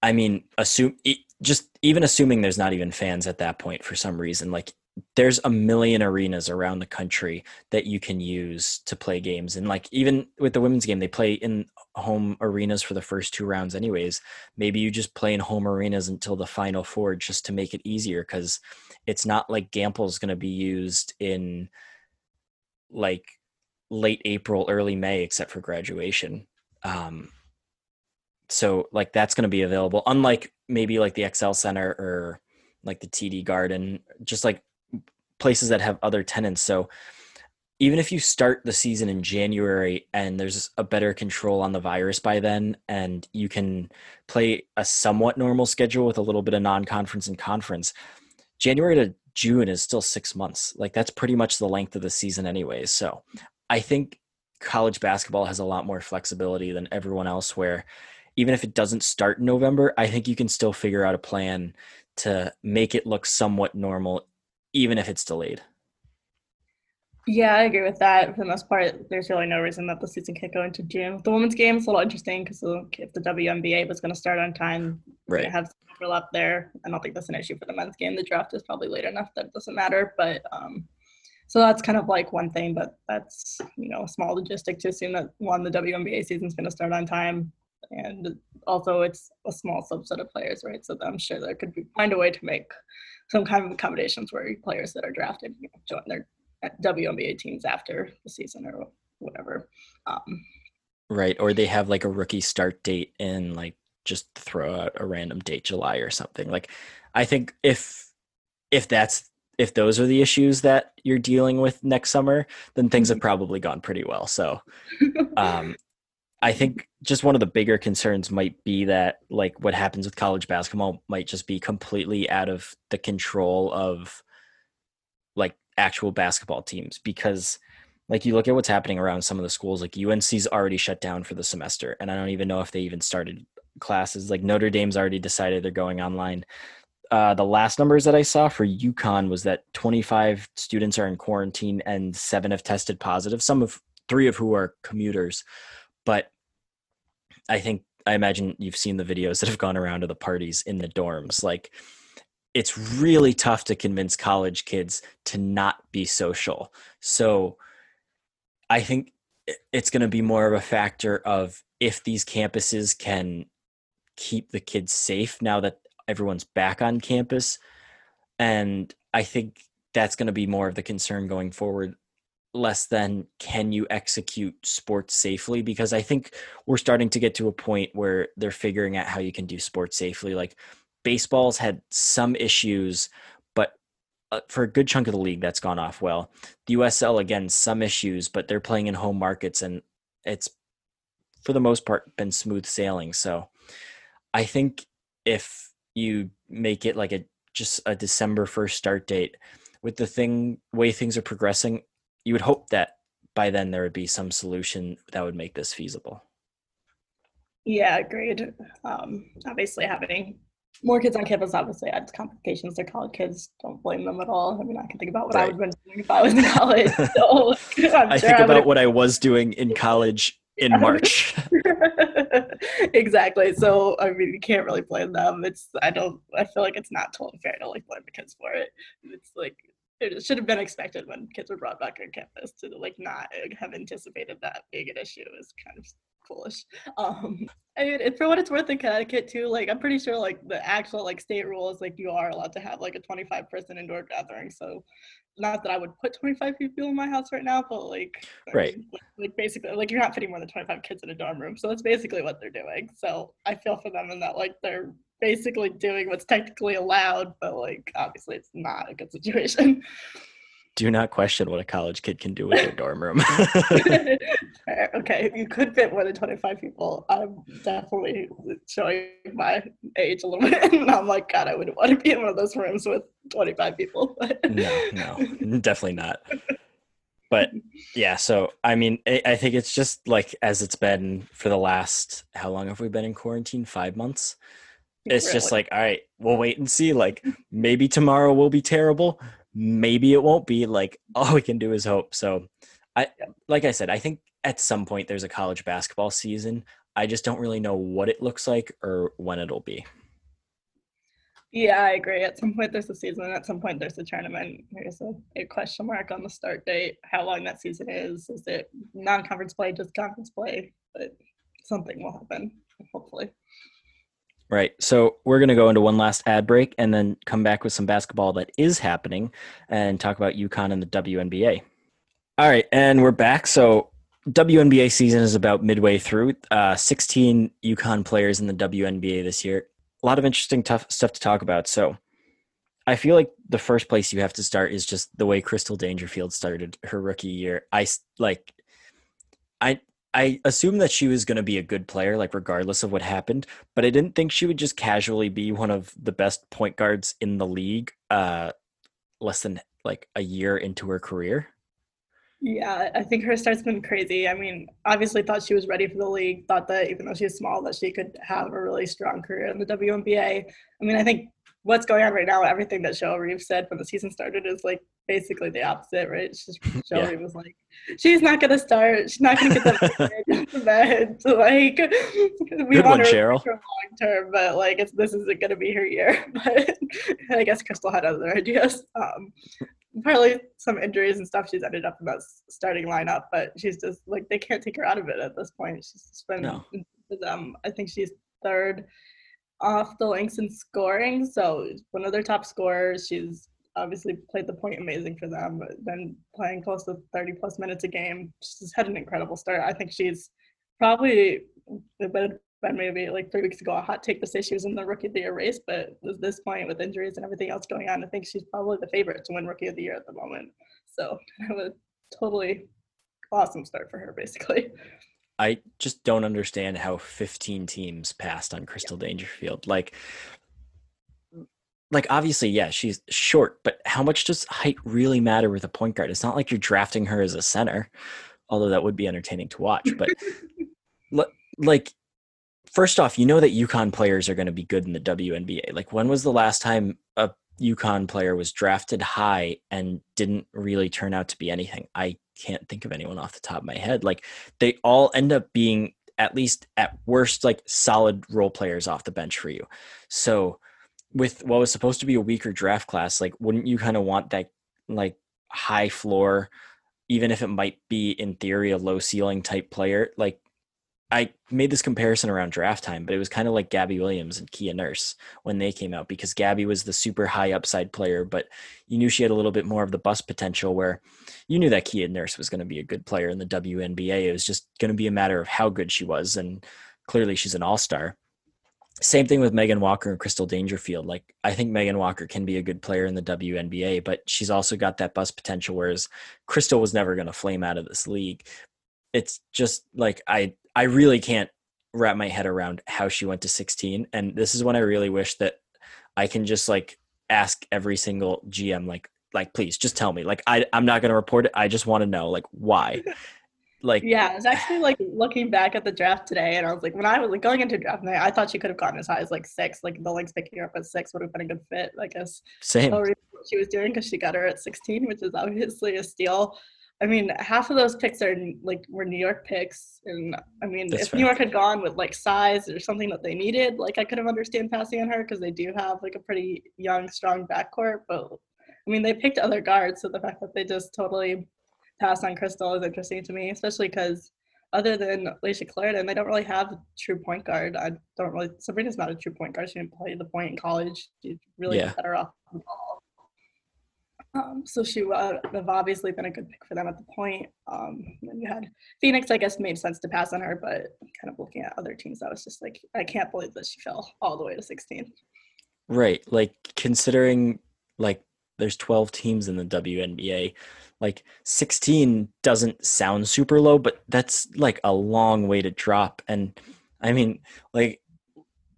I mean, assume it, just even assuming there's not even fans at that point for some reason, like there's a million arenas around the country that you can use to play games. And like, even with the women's game, they play in home arenas for the first two rounds anyways. Maybe you just play in home arenas until the final four, just to make it easier. Cause it's not like Gamble is going to be used in like late April, early May, except for graduation. Um, so like that's going to be available. Unlike maybe like the X L Center or like the T D Garden, just like places that have other tenants. So even if you start the season in January and there's a better control on the virus by then, and you can play a somewhat normal schedule with a little bit of non-conference and conference, January to June is still six months. Like, that's pretty much the length of the season anyways. So I think college basketball has a lot more flexibility than everyone else, where even if it doesn't start in November, I think you can still figure out a plan to make it look somewhat normal, even if it's delayed. Yeah, I agree with that. For the most part, there's really no reason that the season can't go into June. The women's game is a little interesting because if the W N B A was going to start on time, right, have some overlap there. I don't think that's an issue for the men's game. The draft is probably late enough that it doesn't matter. But um, so that's kind of like one thing, but that's, you know, a small logistic to assume that, one, the W N B A season's going to start on time. And also it's a small subset of players, right? So I'm sure there could be find a way to make some kind of accommodations where players that are drafted, you know, join their W N B A teams after the season or whatever. Um, right. Or they have like a rookie start date and like just throw out a random date, July or something. Like, I think if, if that's, if those are the issues that you're dealing with next summer, then things have probably gone pretty well. So um, I think just one of the bigger concerns might be that like what happens with college basketball might just be completely out of the control of like actual basketball teams, because like you look at what's happening around some of the schools, like U N C's already shut down for the semester, and I don't even know if they even started classes. Like Notre Dame's already decided they're going online. Uh, the last numbers that I saw for UConn was that twenty-five students are in quarantine and seven have tested positive, some of three of who are commuters. But I think, I imagine you've seen the videos that have gone around to the parties in the dorms. Like, it's really tough to convince college kids to not be social. So I think it's going to be more of a factor of if these campuses can keep the kids safe now that everyone's back on campus. And I think that's going to be more of the concern going forward, less than can you execute sports safely? Because I think we're starting to get to a point where they're figuring out how you can do sports safely. Like, baseball's had some issues, but for a good chunk of the league, that's gone off well. The U S L, again, some issues, but they're playing in home markets, and it's, for the most part, been smooth sailing. So I think if you make it like a just a December first start date, with the thing way things are progressing, you would hope that by then there would be some solution that would make this feasible. Yeah, agreed. Um, obviously, having more kids on campus obviously adds complications to college kids. Don't blame them at all. I mean, I can think about what right. I would have been doing if I was in college. So I'm I sure think I about what I was doing in college in March. Exactly. So, I mean, you can't really blame them. It's, I don't, I feel like it's not totally fair to like blame the kids for it. It's like, it should have been expected when kids were brought back on campus to like not have anticipated that being an issue is kind of foolish. Um, I mean, and for what it's worth in Connecticut too, like I'm pretty sure like the actual like state rule is like you are allowed to have like a twenty-five person indoor gathering. So not that I would put twenty-five people in my house right now, but like, right. like, like basically like you're not fitting more than twenty-five kids in a dorm room. So that's basically what they're doing. So I feel for them in that like they're basically doing what's technically allowed, but like obviously it's not a good situation. Do not question what a college kid can do with their dorm room. Okay, you could fit more than twenty-five people. I'm definitely showing my age a little bit, and I'm like, God, I wouldn't want to be in one of those rooms with twenty-five people. no, no, definitely not. But yeah, so I mean, I think it's just like as it's been for the last, how long have we been in quarantine? Five months. It's really? Just like, all right, we'll wait and see. Like, maybe tomorrow will be terrible. Maybe it won't be. Like, all we can do is hope. So, I like I said, I think at some point there's a college basketball season. I just don't really know what it looks like or when it'll be. Yeah, I agree. At some point there's a season. At some point there's a tournament. There's a big question mark on the start date, how long that season is. Is it non-conference play, just conference play? But something will happen, hopefully. Right. So we're going to go into one last ad break and then come back with some basketball that is happening and talk about UConn and the W N B A. All right. And we're back. So W N B A season is about midway through. Uh, sixteen UConn players in the W N B A this year. A lot of interesting tough stuff to talk about. So I feel like the first place you have to start is just the way Crystal Dangerfield started her rookie year. I like, I, I assumed that she was going to be a good player, like regardless of what happened, but I didn't think she would just casually be one of the best point guards in the league, uh, less than like a year into her career. Yeah, I think her start's been crazy. I mean, obviously thought she was ready for the league, thought that even though she's small, that she could have a really strong career in the W N B A. I mean, I think what's going on right now, everything that Cheryl Reeve said when the season started is, like, basically the opposite, right? She's, Cheryl yeah. Reeve was like, she's not going to start. She's not going to get the bed. Like, we Good want one, her Cheryl. For long term, but, like, it's, this isn't going to be her year. But I guess Crystal had other ideas. Um Partly some injuries and stuff, she's ended up in that starting lineup, but she's just like, they can't take her out of it at this point. She's just been no. with them. I think she's third off the links in scoring, so one of their top scorers. She's obviously played the point amazing for them, been playing close to thirty plus minutes a game. She's had an incredible start. I think she's probably been maybe like three weeks ago a hot take to say she was in the rookie of the year race, but at this point with injuries and everything else going on, I think she's probably the favorite to win rookie of the year at the moment. So it was a totally awesome start for her, basically. I just don't understand how fifteen teams passed on Crystal yeah. Dangerfield. Like, like obviously, yeah, she's short, but how much does height really matter with a point guard? It's not like you're drafting her as a center, although that would be entertaining to watch. But l- like, first off, you know that UConn players are going to be good in the W N B A. Like, when was the last time a UConn player was drafted high and didn't really turn out to be anything? I can't think of anyone off the top of my head. Like, they all end up being, at least at worst, like solid role players off the bench for you. So with what was supposed to be a weaker draft class, like, wouldn't you kind of want that like high floor, even if it might be in theory a low ceiling type player? Like, I made this comparison around draft time, but it was kind of like Gabby Williams and Kia Nurse when they came out, because Gabby was the super high upside player, but you knew she had a little bit more of the bust potential, where you knew that Kia Nurse was going to be a good player in the W N B A. It was just going to be a matter of how good she was. And clearly she's an all-star. Same thing with Megan Walker and Crystal Dangerfield. Like, I think Megan Walker can be a good player in the W N B A, but she's also got that bust potential, whereas Crystal was never going to flame out of this league. It's just like, I, I really can't wrap my head around how she went to sixteen. And this is when I really wish that I can just like ask every single G M, like, like, please just tell me, like, I, I'm not going to report it. I just want to know, like, why? Like, yeah, I was actually like looking back at the draft today, and I was like, when I was like going into draft night, I thought she could have gotten as high as like six, like the links picking her up at six would have been a good fit, I guess. Same. What she was doing, because she got her at sixteen, which is obviously a steal. I mean, half of those picks are like were New York picks, and I mean, That's if fair. New York had gone with like size or something that they needed, like I could have understood passing on her, because they do have like a pretty young, strong backcourt. But I mean, they picked other guards, so the fact that they just totally passed on Crystal is interesting to me, especially because other than Aaliyah Clarendon, they don't really have a true point guard. I don't really. Sabrina's not a true point guard. She didn't play the point in college. She's really yeah. better off the ball. Um, so she would have obviously been a good pick for them at the point. Um, then you had Phoenix, I guess, made sense to pass on her, but kind of looking at other teams, I was just like, I can't believe that she fell all the way to sixteen. Right. Like, considering like there's twelve teams in the W N B A, like sixteen doesn't sound super low, but that's like a long way to drop. And I mean, like,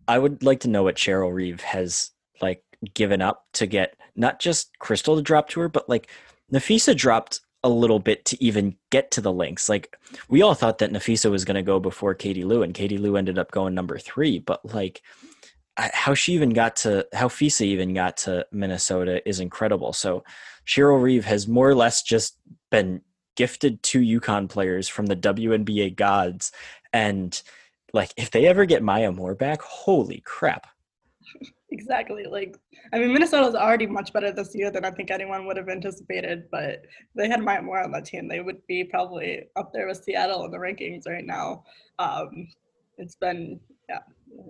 I would like to know what Cheryl Reeve has like given up to get not just Crystal to drop to her, but like Napheesa dropped a little bit to even get to the links. Like, we all thought that Napheesa was going to go before Katie Lou, and Katie Lou ended up going number three, but like how she even got to how Fisa even got to Minnesota is incredible. So Cheryl Reeve has more or less just been gifted two UConn players from the W N B A gods. And like, if they ever get Maya Moore back, holy crap. Exactly. Like, I mean, Minnesota's already much better this year than I think anyone would have anticipated, but they had Maya Moore on that team, they would be probably up there with Seattle in the rankings right now. Um, it's been, yeah.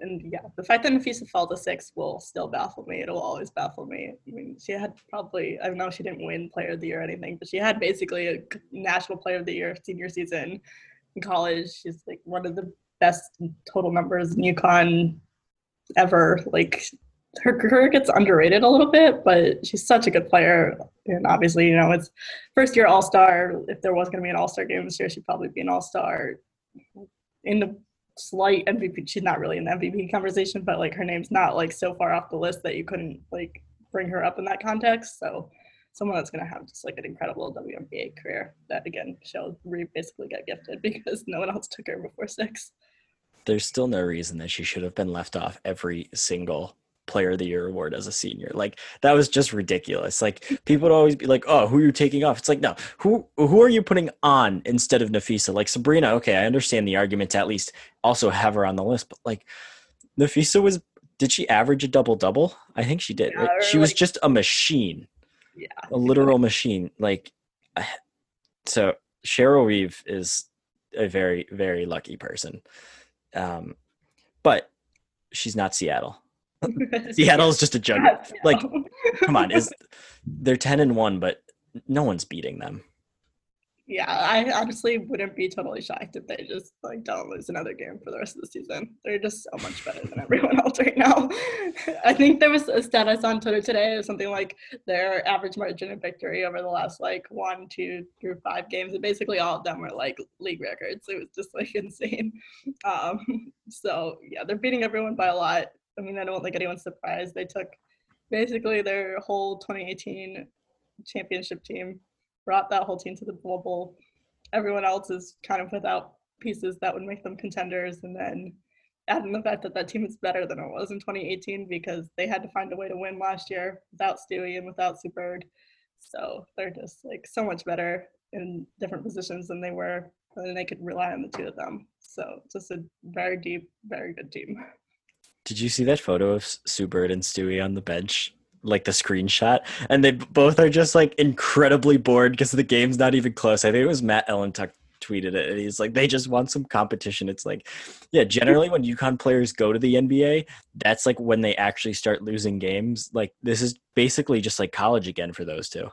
And yeah, the fact that Napheesa fell to six will still baffle me. It'll always baffle me. I mean, she had probably, I don't know, she didn't win player of the year or anything, but she had basically a national player of the year senior season in college. She's like one of the best total numbers in UConn ever. Like, her career gets underrated a little bit, but she's such a good player. And obviously, you know, it's first year all-star. If there was going to be an all-star game this year, she'd probably be an all-star. In the slight M V P, she's not really in the M V P conversation, but like her name's not like so far off the list that you couldn't like bring her up in that context. So someone that's going to have just like an incredible W N B A career that, again, Cheryl Reeve basically got gifted because no one else took her before six. There's still no reason that she should have been left off every single player of the year award as a senior. Like, that was just ridiculous. Like, people would always be like, oh, who are you taking off? It's like, no, who who are you putting on instead of Napheesa? Like, Sabrina, okay, I understand the argument to at least also have her on the list, but like, Napheesa was, did she average a double-double? I think she did. Yeah, like, she like, was just a machine. Yeah. A literal yeah. machine. Like, so Cheryl Reeve is a very, very lucky person. Um, but she's not Seattle. Seattle's just a juggernaut. Like, come on, is they're ten and one, but no one's beating them. Yeah, I honestly wouldn't be totally shocked if they just like don't lose another game for the rest of the season. They're just so much better than everyone else right now. I think there was a status on Twitter today of something like their average margin of victory over the last like one, two, through five games, and basically all of them were like league records. It was just like insane. Um, so yeah, they're beating everyone by a lot. I mean, I don't think anyone's surprised. They took basically their whole twenty eighteen championship team, brought that whole team to the Bowl Bowl. Everyone else is kind of without pieces that would make them contenders. And then adding the fact that that team is better than it was in twenty eighteen because they had to find a way to win last year without Stewie and without Sue Bird. So they're just like so much better in different positions than they were, and they could rely on the two of them. So just a very deep, very good team. Did you see that photo of Sue Bird and Stewie on the bench? Like the screenshot, and they both are just like incredibly bored because the game's not even close. I think it was Matt Ellentuck tweeted it, and he's like, they just want some competition. It's like, yeah, generally when UConn players go to the N B A, that's like when they actually start losing games. Like, this is basically just like college again for those two.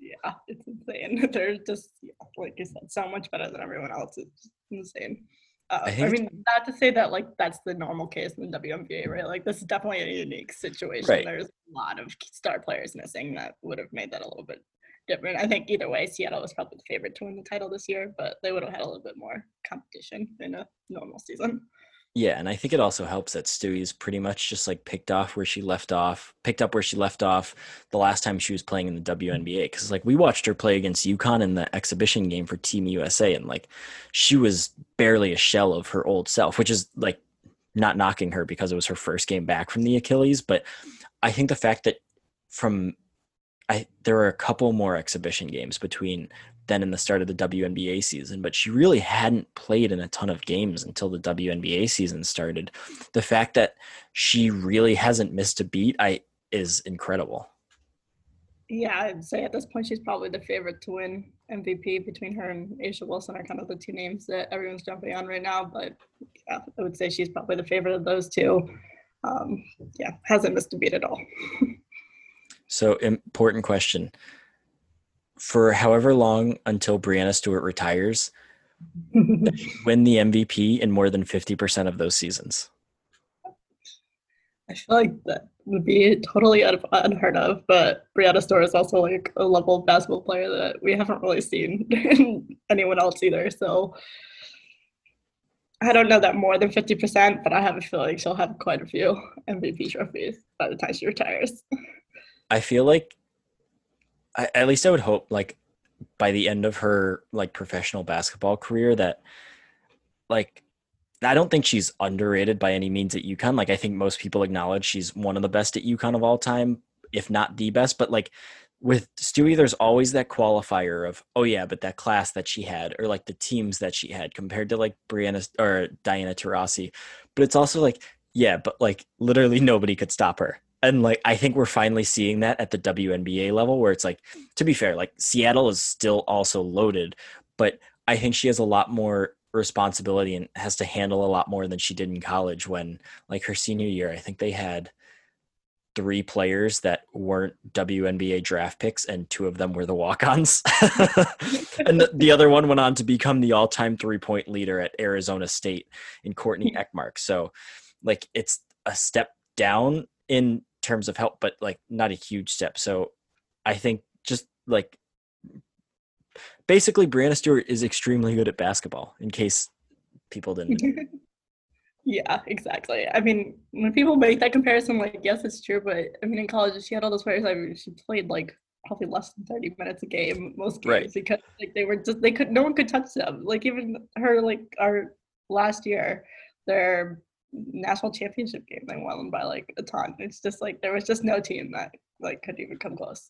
Yeah, it's insane. They're just, like you said, so much better than everyone else. It's insane. Uh, I, I mean, not to say that, like, that's the normal case in the W N B A, right? Like, this is definitely a unique situation. Right. There's a lot of star players missing that would have made that a little bit different. I think either way, Seattle was probably the favorite to win the title this year, but they would have had a little bit more competition in a normal season. Yeah, and I think it also helps that Stewie's pretty much just, like, picked off where she left off, picked up where she left off the last time she was playing in the W N B A, because, like, we watched her play against UConn in the exhibition game for Team U S A, and, like, she was barely a shell of her old self, which is, like, not knocking her because it was her first game back from the Achilles, but I think the fact that from I, there were a couple more exhibition games between then and the start of the W N B A season, but she really hadn't played in a ton of games until the W N B A season started. The fact that she really hasn't missed a beat I, is incredible. Yeah, I'd say at this point she's probably the favorite to win M V P. Between her and Aisha Wilson are kind of the two names that everyone's jumping on right now, but yeah, I would say she's probably the favorite of those two. Um, yeah, hasn't missed a beat at all. So, important question. For however long until Breanna Stewart retires, does she win the M V P in more than fifty percent of those seasons? I feel like that would be totally unheard of, but Breanna Stewart is also like a level of basketball player that we haven't really seen in anyone else either. So I don't know that more than fifty percent, but I have a feeling she'll have quite a few M V P trophies by the time she retires. I feel like, I, at least I would hope, like, by the end of her, like, professional basketball career that, like, I don't think she's underrated by any means at UConn. Like, I think most people acknowledge she's one of the best at UConn of all time, if not the best. But, like, with Stewie, there's always that qualifier of, oh, yeah, but that class that she had or, like, the teams that she had compared to, like, Brianna or Diana Taurasi. But it's also, like, yeah, but, like, literally nobody could stop her. And, like, I think we're finally seeing that at the W N B A level where it's, like, to be fair, like, Seattle is still also loaded, but I think she has a lot more responsibility and has to handle a lot more than she did in college when, like, her senior year, I think they had three players that weren't W N B A draft picks, and two of them were the walk-ons. And the, the other one went on to become the all-time three-point leader at Arizona State in Courtney Ekmark. So, like, it's a step down in – terms of help, but like not a huge step. So I think just like basically Breanna Stewart is extremely good at basketball, in case people didn't. Yeah, exactly. I mean, when people make that comparison, like, yes, it's true, but I mean, in college, she had all those players. I mean, she played like probably less than thirty minutes a game most games, right? Because like they were just they could no one could touch them. Like even her, like our last year, their national championship game, they won by like a ton. It's just like there was just no team that like could even come close.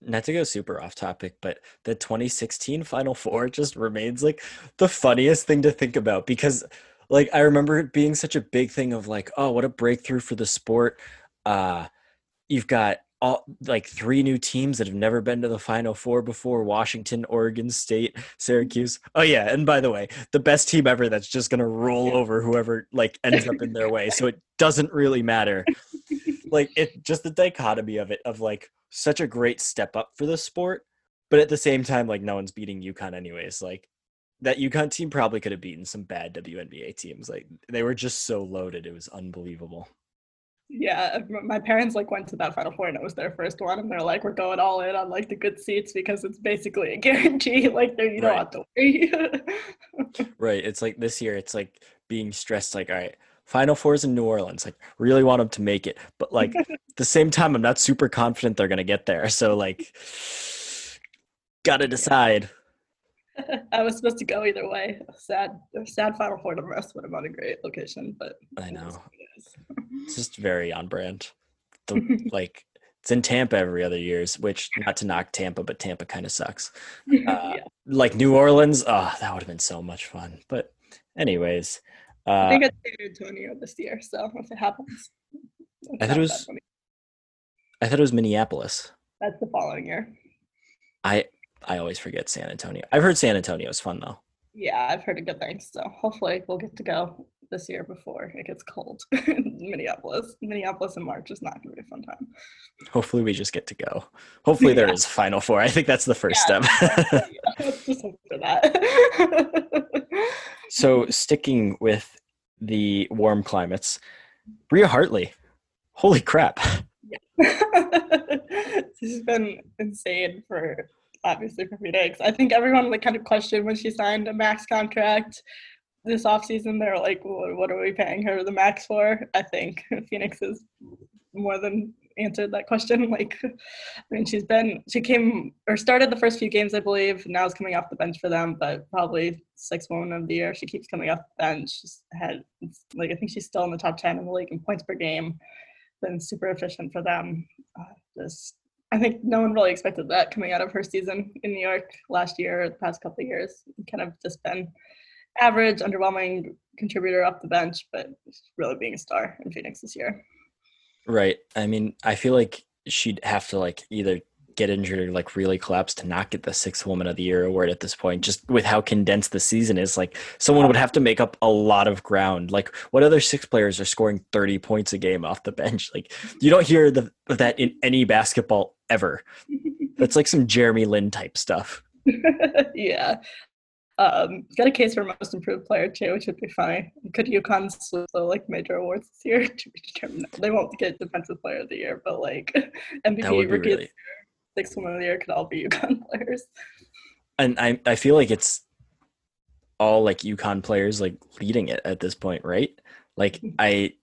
Not to go super off topic, but the twenty sixteen Final Four just remains like the funniest thing to think about, because like I remember it being such a big thing of like, oh, what a breakthrough for the sport. Uh, you've got all like three new teams that have never been to the Final Four before: Washington, Oregon State, Syracuse. Oh yeah, and by the way, the best team ever that's just gonna roll over whoever like ends up in their way. So it doesn't really matter. Like it just the dichotomy of it of like such a great step up for the sport, but at the same time, like no one's beating UConn anyways. Like that UConn team probably could have beaten some bad W N B A teams. Like they were just so loaded, it was unbelievable. Yeah, my parents like went to that Final Four and it was their first one, and they're like, we're going all in on like the good seats because it's basically a guarantee, like you don't right. have to worry. Right, it's like this year it's like being stressed, like all right, Final Four is in New Orleans, like really want them to make it, but like at the same time I'm not super confident they're gonna get there, so like gotta decide. I was supposed to go either way. Sad, sad Final Four to rest would have been a great location, but I know it's just very on brand. The, like it's in Tampa every other years, which not to knock Tampa, but Tampa kind of sucks. Uh, yeah. Like New Orleans, oh, that would have been so much fun. But anyways, uh, I think it's San Antonio this year, so if it happens, I thought it was. I thought it was Minneapolis. That's the following year. I. I always forget San Antonio. I've heard San Antonio is fun though. Yeah, I've heard a good thing. So hopefully we'll get to go this year before it gets cold in Minneapolis. Minneapolis in March is not going to be a fun time. Hopefully we just get to go. Hopefully there yeah. is Final Four. I think that's the first yeah. step. Yeah, let's just hope for that. So sticking with the warm climates, Bria Hartley. Holy crap. Yeah. She's been insane for obviously for Phoenix. I think everyone like kind of questioned when she signed a max contract this offseason. They were like, what, what are we paying her the max for? I think Phoenix has more than answered that question. Like, I mean, she's been, she came or started the first few games, I believe. Now is coming off the bench for them, but probably sixth woman of the year. She keeps coming off the bench. She's had, like, I think she's still in the top ten in the league in points per game. Been super efficient for them. Uh, just I think no one really expected that coming out of her season in New York last year or the past couple of years. Kind of just been average, underwhelming contributor off the bench, but really being a star in Phoenix this year. Right. I mean, I feel like she'd have to like either get injured or like really collapse to not get the sixth woman of the year award at this point, just with how condensed the season is. Like someone would have to make up a lot of ground. Like what other six players are scoring thirty points a game off the bench? Like you don't hear the, that in any basketball ever. That's like some Jeremy Lin type stuff. Yeah. Um, got a case for most improved player too, which would be funny. Could UConn slip the like major awards this year to be determined? They won't get defensive player of the year, but like M V P, rookie of the year, sixth woman of the year could all be UConn players. And I I feel like it's all like UConn players like leading it at this point, right? Like I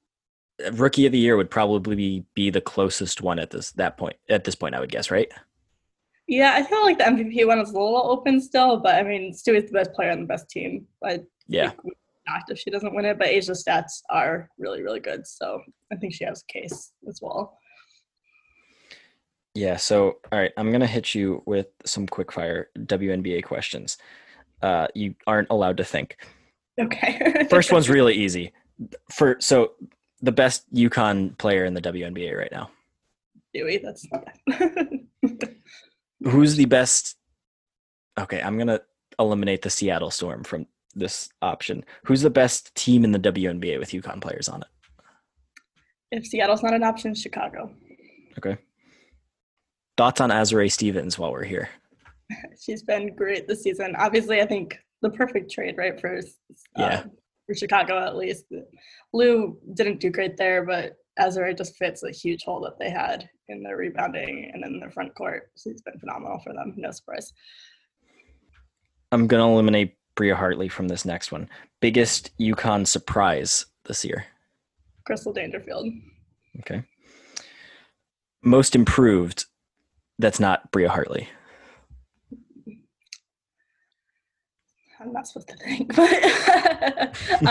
Rookie of the year would probably be, be the closest one at this that point. At this point, I would guess, right? Yeah, I feel like the M V P one is a little open still, but I mean, Stewie's the best player on the best team. I yeah, think if she doesn't win it, but Asia's stats are really, really good, so I think she has a case as well. Yeah. So, all right, I'm gonna hit you with some quickfire W N B A questions. Uh, you aren't allowed to think. Okay. First one's really easy. For so. The best UConn player in the W N B A right now. Dewey, that's not bad. Who's the best? Okay, I'm going to eliminate the Seattle Storm from this option. Who's the best team in the W N B A with UConn players on it? If Seattle's not an option, Chicago. Okay. Thoughts on Azaree Stevens while we're here? She's been great this season. Obviously, I think the perfect trade, right, for uh, yeah. Chicago at least. Lou didn't do great there, but Azaré just fits a huge hole that they had in their rebounding and in their front court. She's been phenomenal for them. No surprise. I'm going to eliminate Bria Hartley from this next one. Biggest UConn surprise this year? Crystal Dangerfield. Okay. Most improved that's not Bria Hartley? I'm not supposed to think, but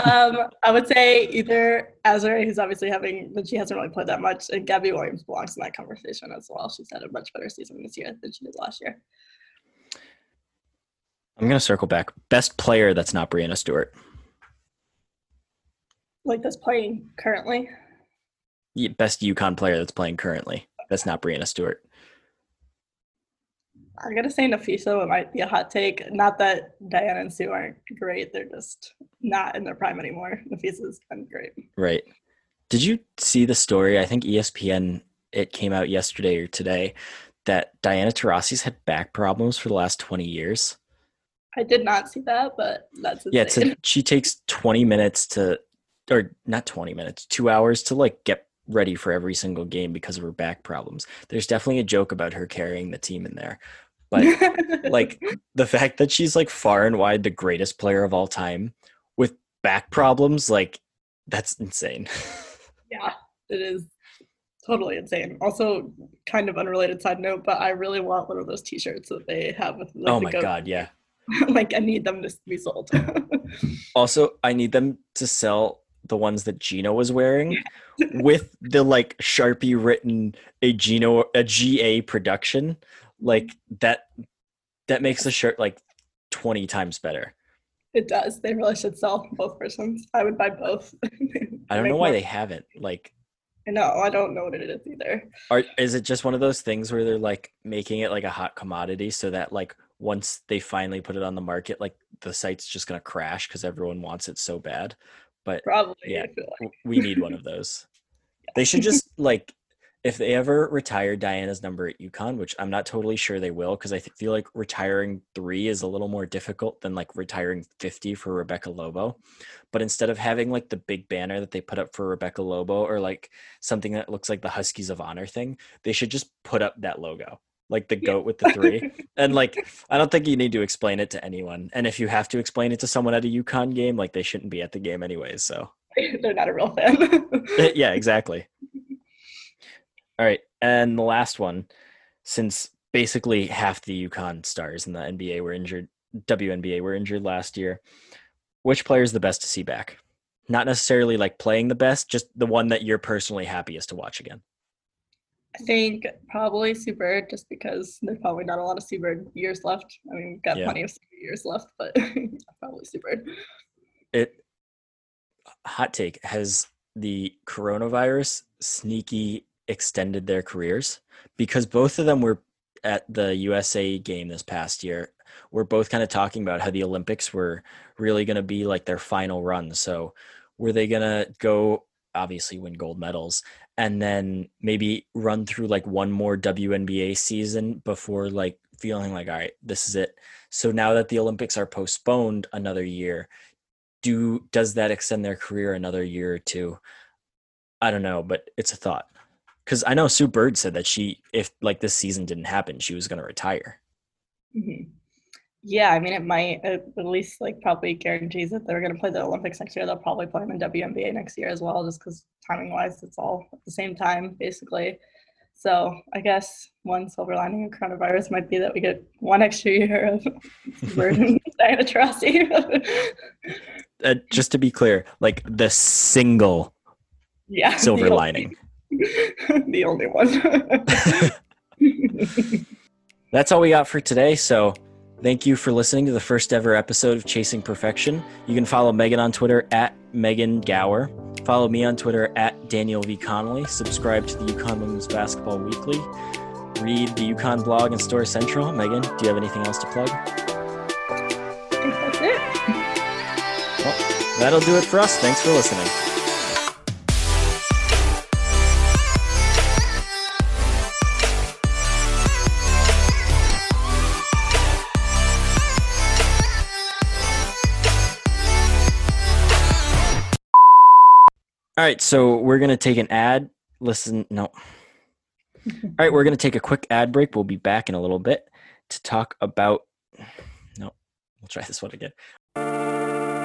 um, I would say either Azaré, who's obviously having, but she hasn't really played that much, and Gabby Williams belongs in that conversation as well. She's had a much better season this year than she did last year. I'm going to circle back. Best player that's not Breanna Stewart? Like that's playing currently? Yeah, best UConn player that's playing currently. That's not Breanna Stewart. I'm going to say Napheesa. It might be a hot take. Not that Diana and Sue aren't great. They're just not in their prime anymore. Napheesa's been great. Right. Did you see the story? I think E S P N, it came out yesterday or today, that Diana Taurasi's had back problems for the last twenty years. I did not see that, but that's insane. Yeah, it's a, she takes twenty minutes to, or not twenty minutes, two hours to like get ready for every single game because of her back problems. There's definitely a joke about her carrying the team in there. But like the fact that she's like far and wide the greatest player of all time with back problems, like that's insane. Yeah, it is totally insane. Also, kind of unrelated side note, but I really want one of those t-shirts that they have with like, oh my go- God, yeah. Like I need them to be sold. Also, I need them to sell the ones that Geno was wearing with the like Sharpie written a Geno a G A production. Like that that makes the shirt like twenty times better. It does. They really should sell both versions. I would buy both. I don't know why they haven't. Like I know, I don't know what it is either. Are is it just one of those things where they're like making it like a hot commodity so that like once they finally put it on the market, like the site's just going to crash because everyone wants it so bad. But probably, yeah, like. We need one of those. Yeah. They should just like, if they ever retire Diana's number at UConn, which I'm not totally sure they will, because I feel like retiring three is a little more difficult than like retiring fifty for Rebecca Lobo. But instead of having like the big banner that they put up for Rebecca Lobo or like something that looks like the Huskies of Honor thing, they should just put up that logo. Like the goat with the three. And like, I don't think you need to explain it to anyone. And if you have to explain it to someone at a UConn game, like they shouldn't be at the game anyways. So they're not a real fan. Yeah, exactly. All right. And the last one, since basically half the UConn stars in the N B A were injured, W N B A were injured last year. Which player is the best to see back? Not necessarily like playing the best, just the one that you're personally happiest to watch again. I think probably Sue Bird, just because there's probably not a lot of Sue Bird years left. I mean, we've got yeah. plenty of Sue Bird years left, but probably Sue Bird. It, hot take, has the coronavirus sneaky extended their careers? Because both of them were at the U S A game this past year. We're both kind of talking about how the Olympics were really going to be like their final run. So were they going to go obviously win gold medals and then maybe run through like one more W N B A season before like feeling like, all right, this is it. So now that the Olympics are postponed another year, do, does that extend their career another year or two? I don't know, but it's a thought. Cause I know Sue Bird said that she, if like this season didn't happen, she was going to retire. Mm-hmm. Yeah, I mean, it might at least like probably guarantees that they're going to play the Olympics next year. They'll probably play them in W N B A next year as well, just because timing-wise, it's all at the same time, basically. So I guess one silver lining of coronavirus might be that we get one extra year of burden Diana Taurasi. uh, just to be clear, like the single yeah, silver the lining. Only, the only one. That's all we got for today, so... Thank you for listening to the first ever episode of Chasing Perfection. You can follow Megan on Twitter at Megan Gauer. Follow me on Twitter at Daniel V. Connolly. Subscribe to the UConn Women's Basketball Weekly. Read the UConn blog and Store Central. Megan, do you have anything else to plug? I think that's it. Well, that'll do it for us. Thanks for listening. All right, so we're going to take an ad. Listen, no. All right, we're going to take a quick ad break. We'll be back in a little bit to talk about – no, we'll try this one again.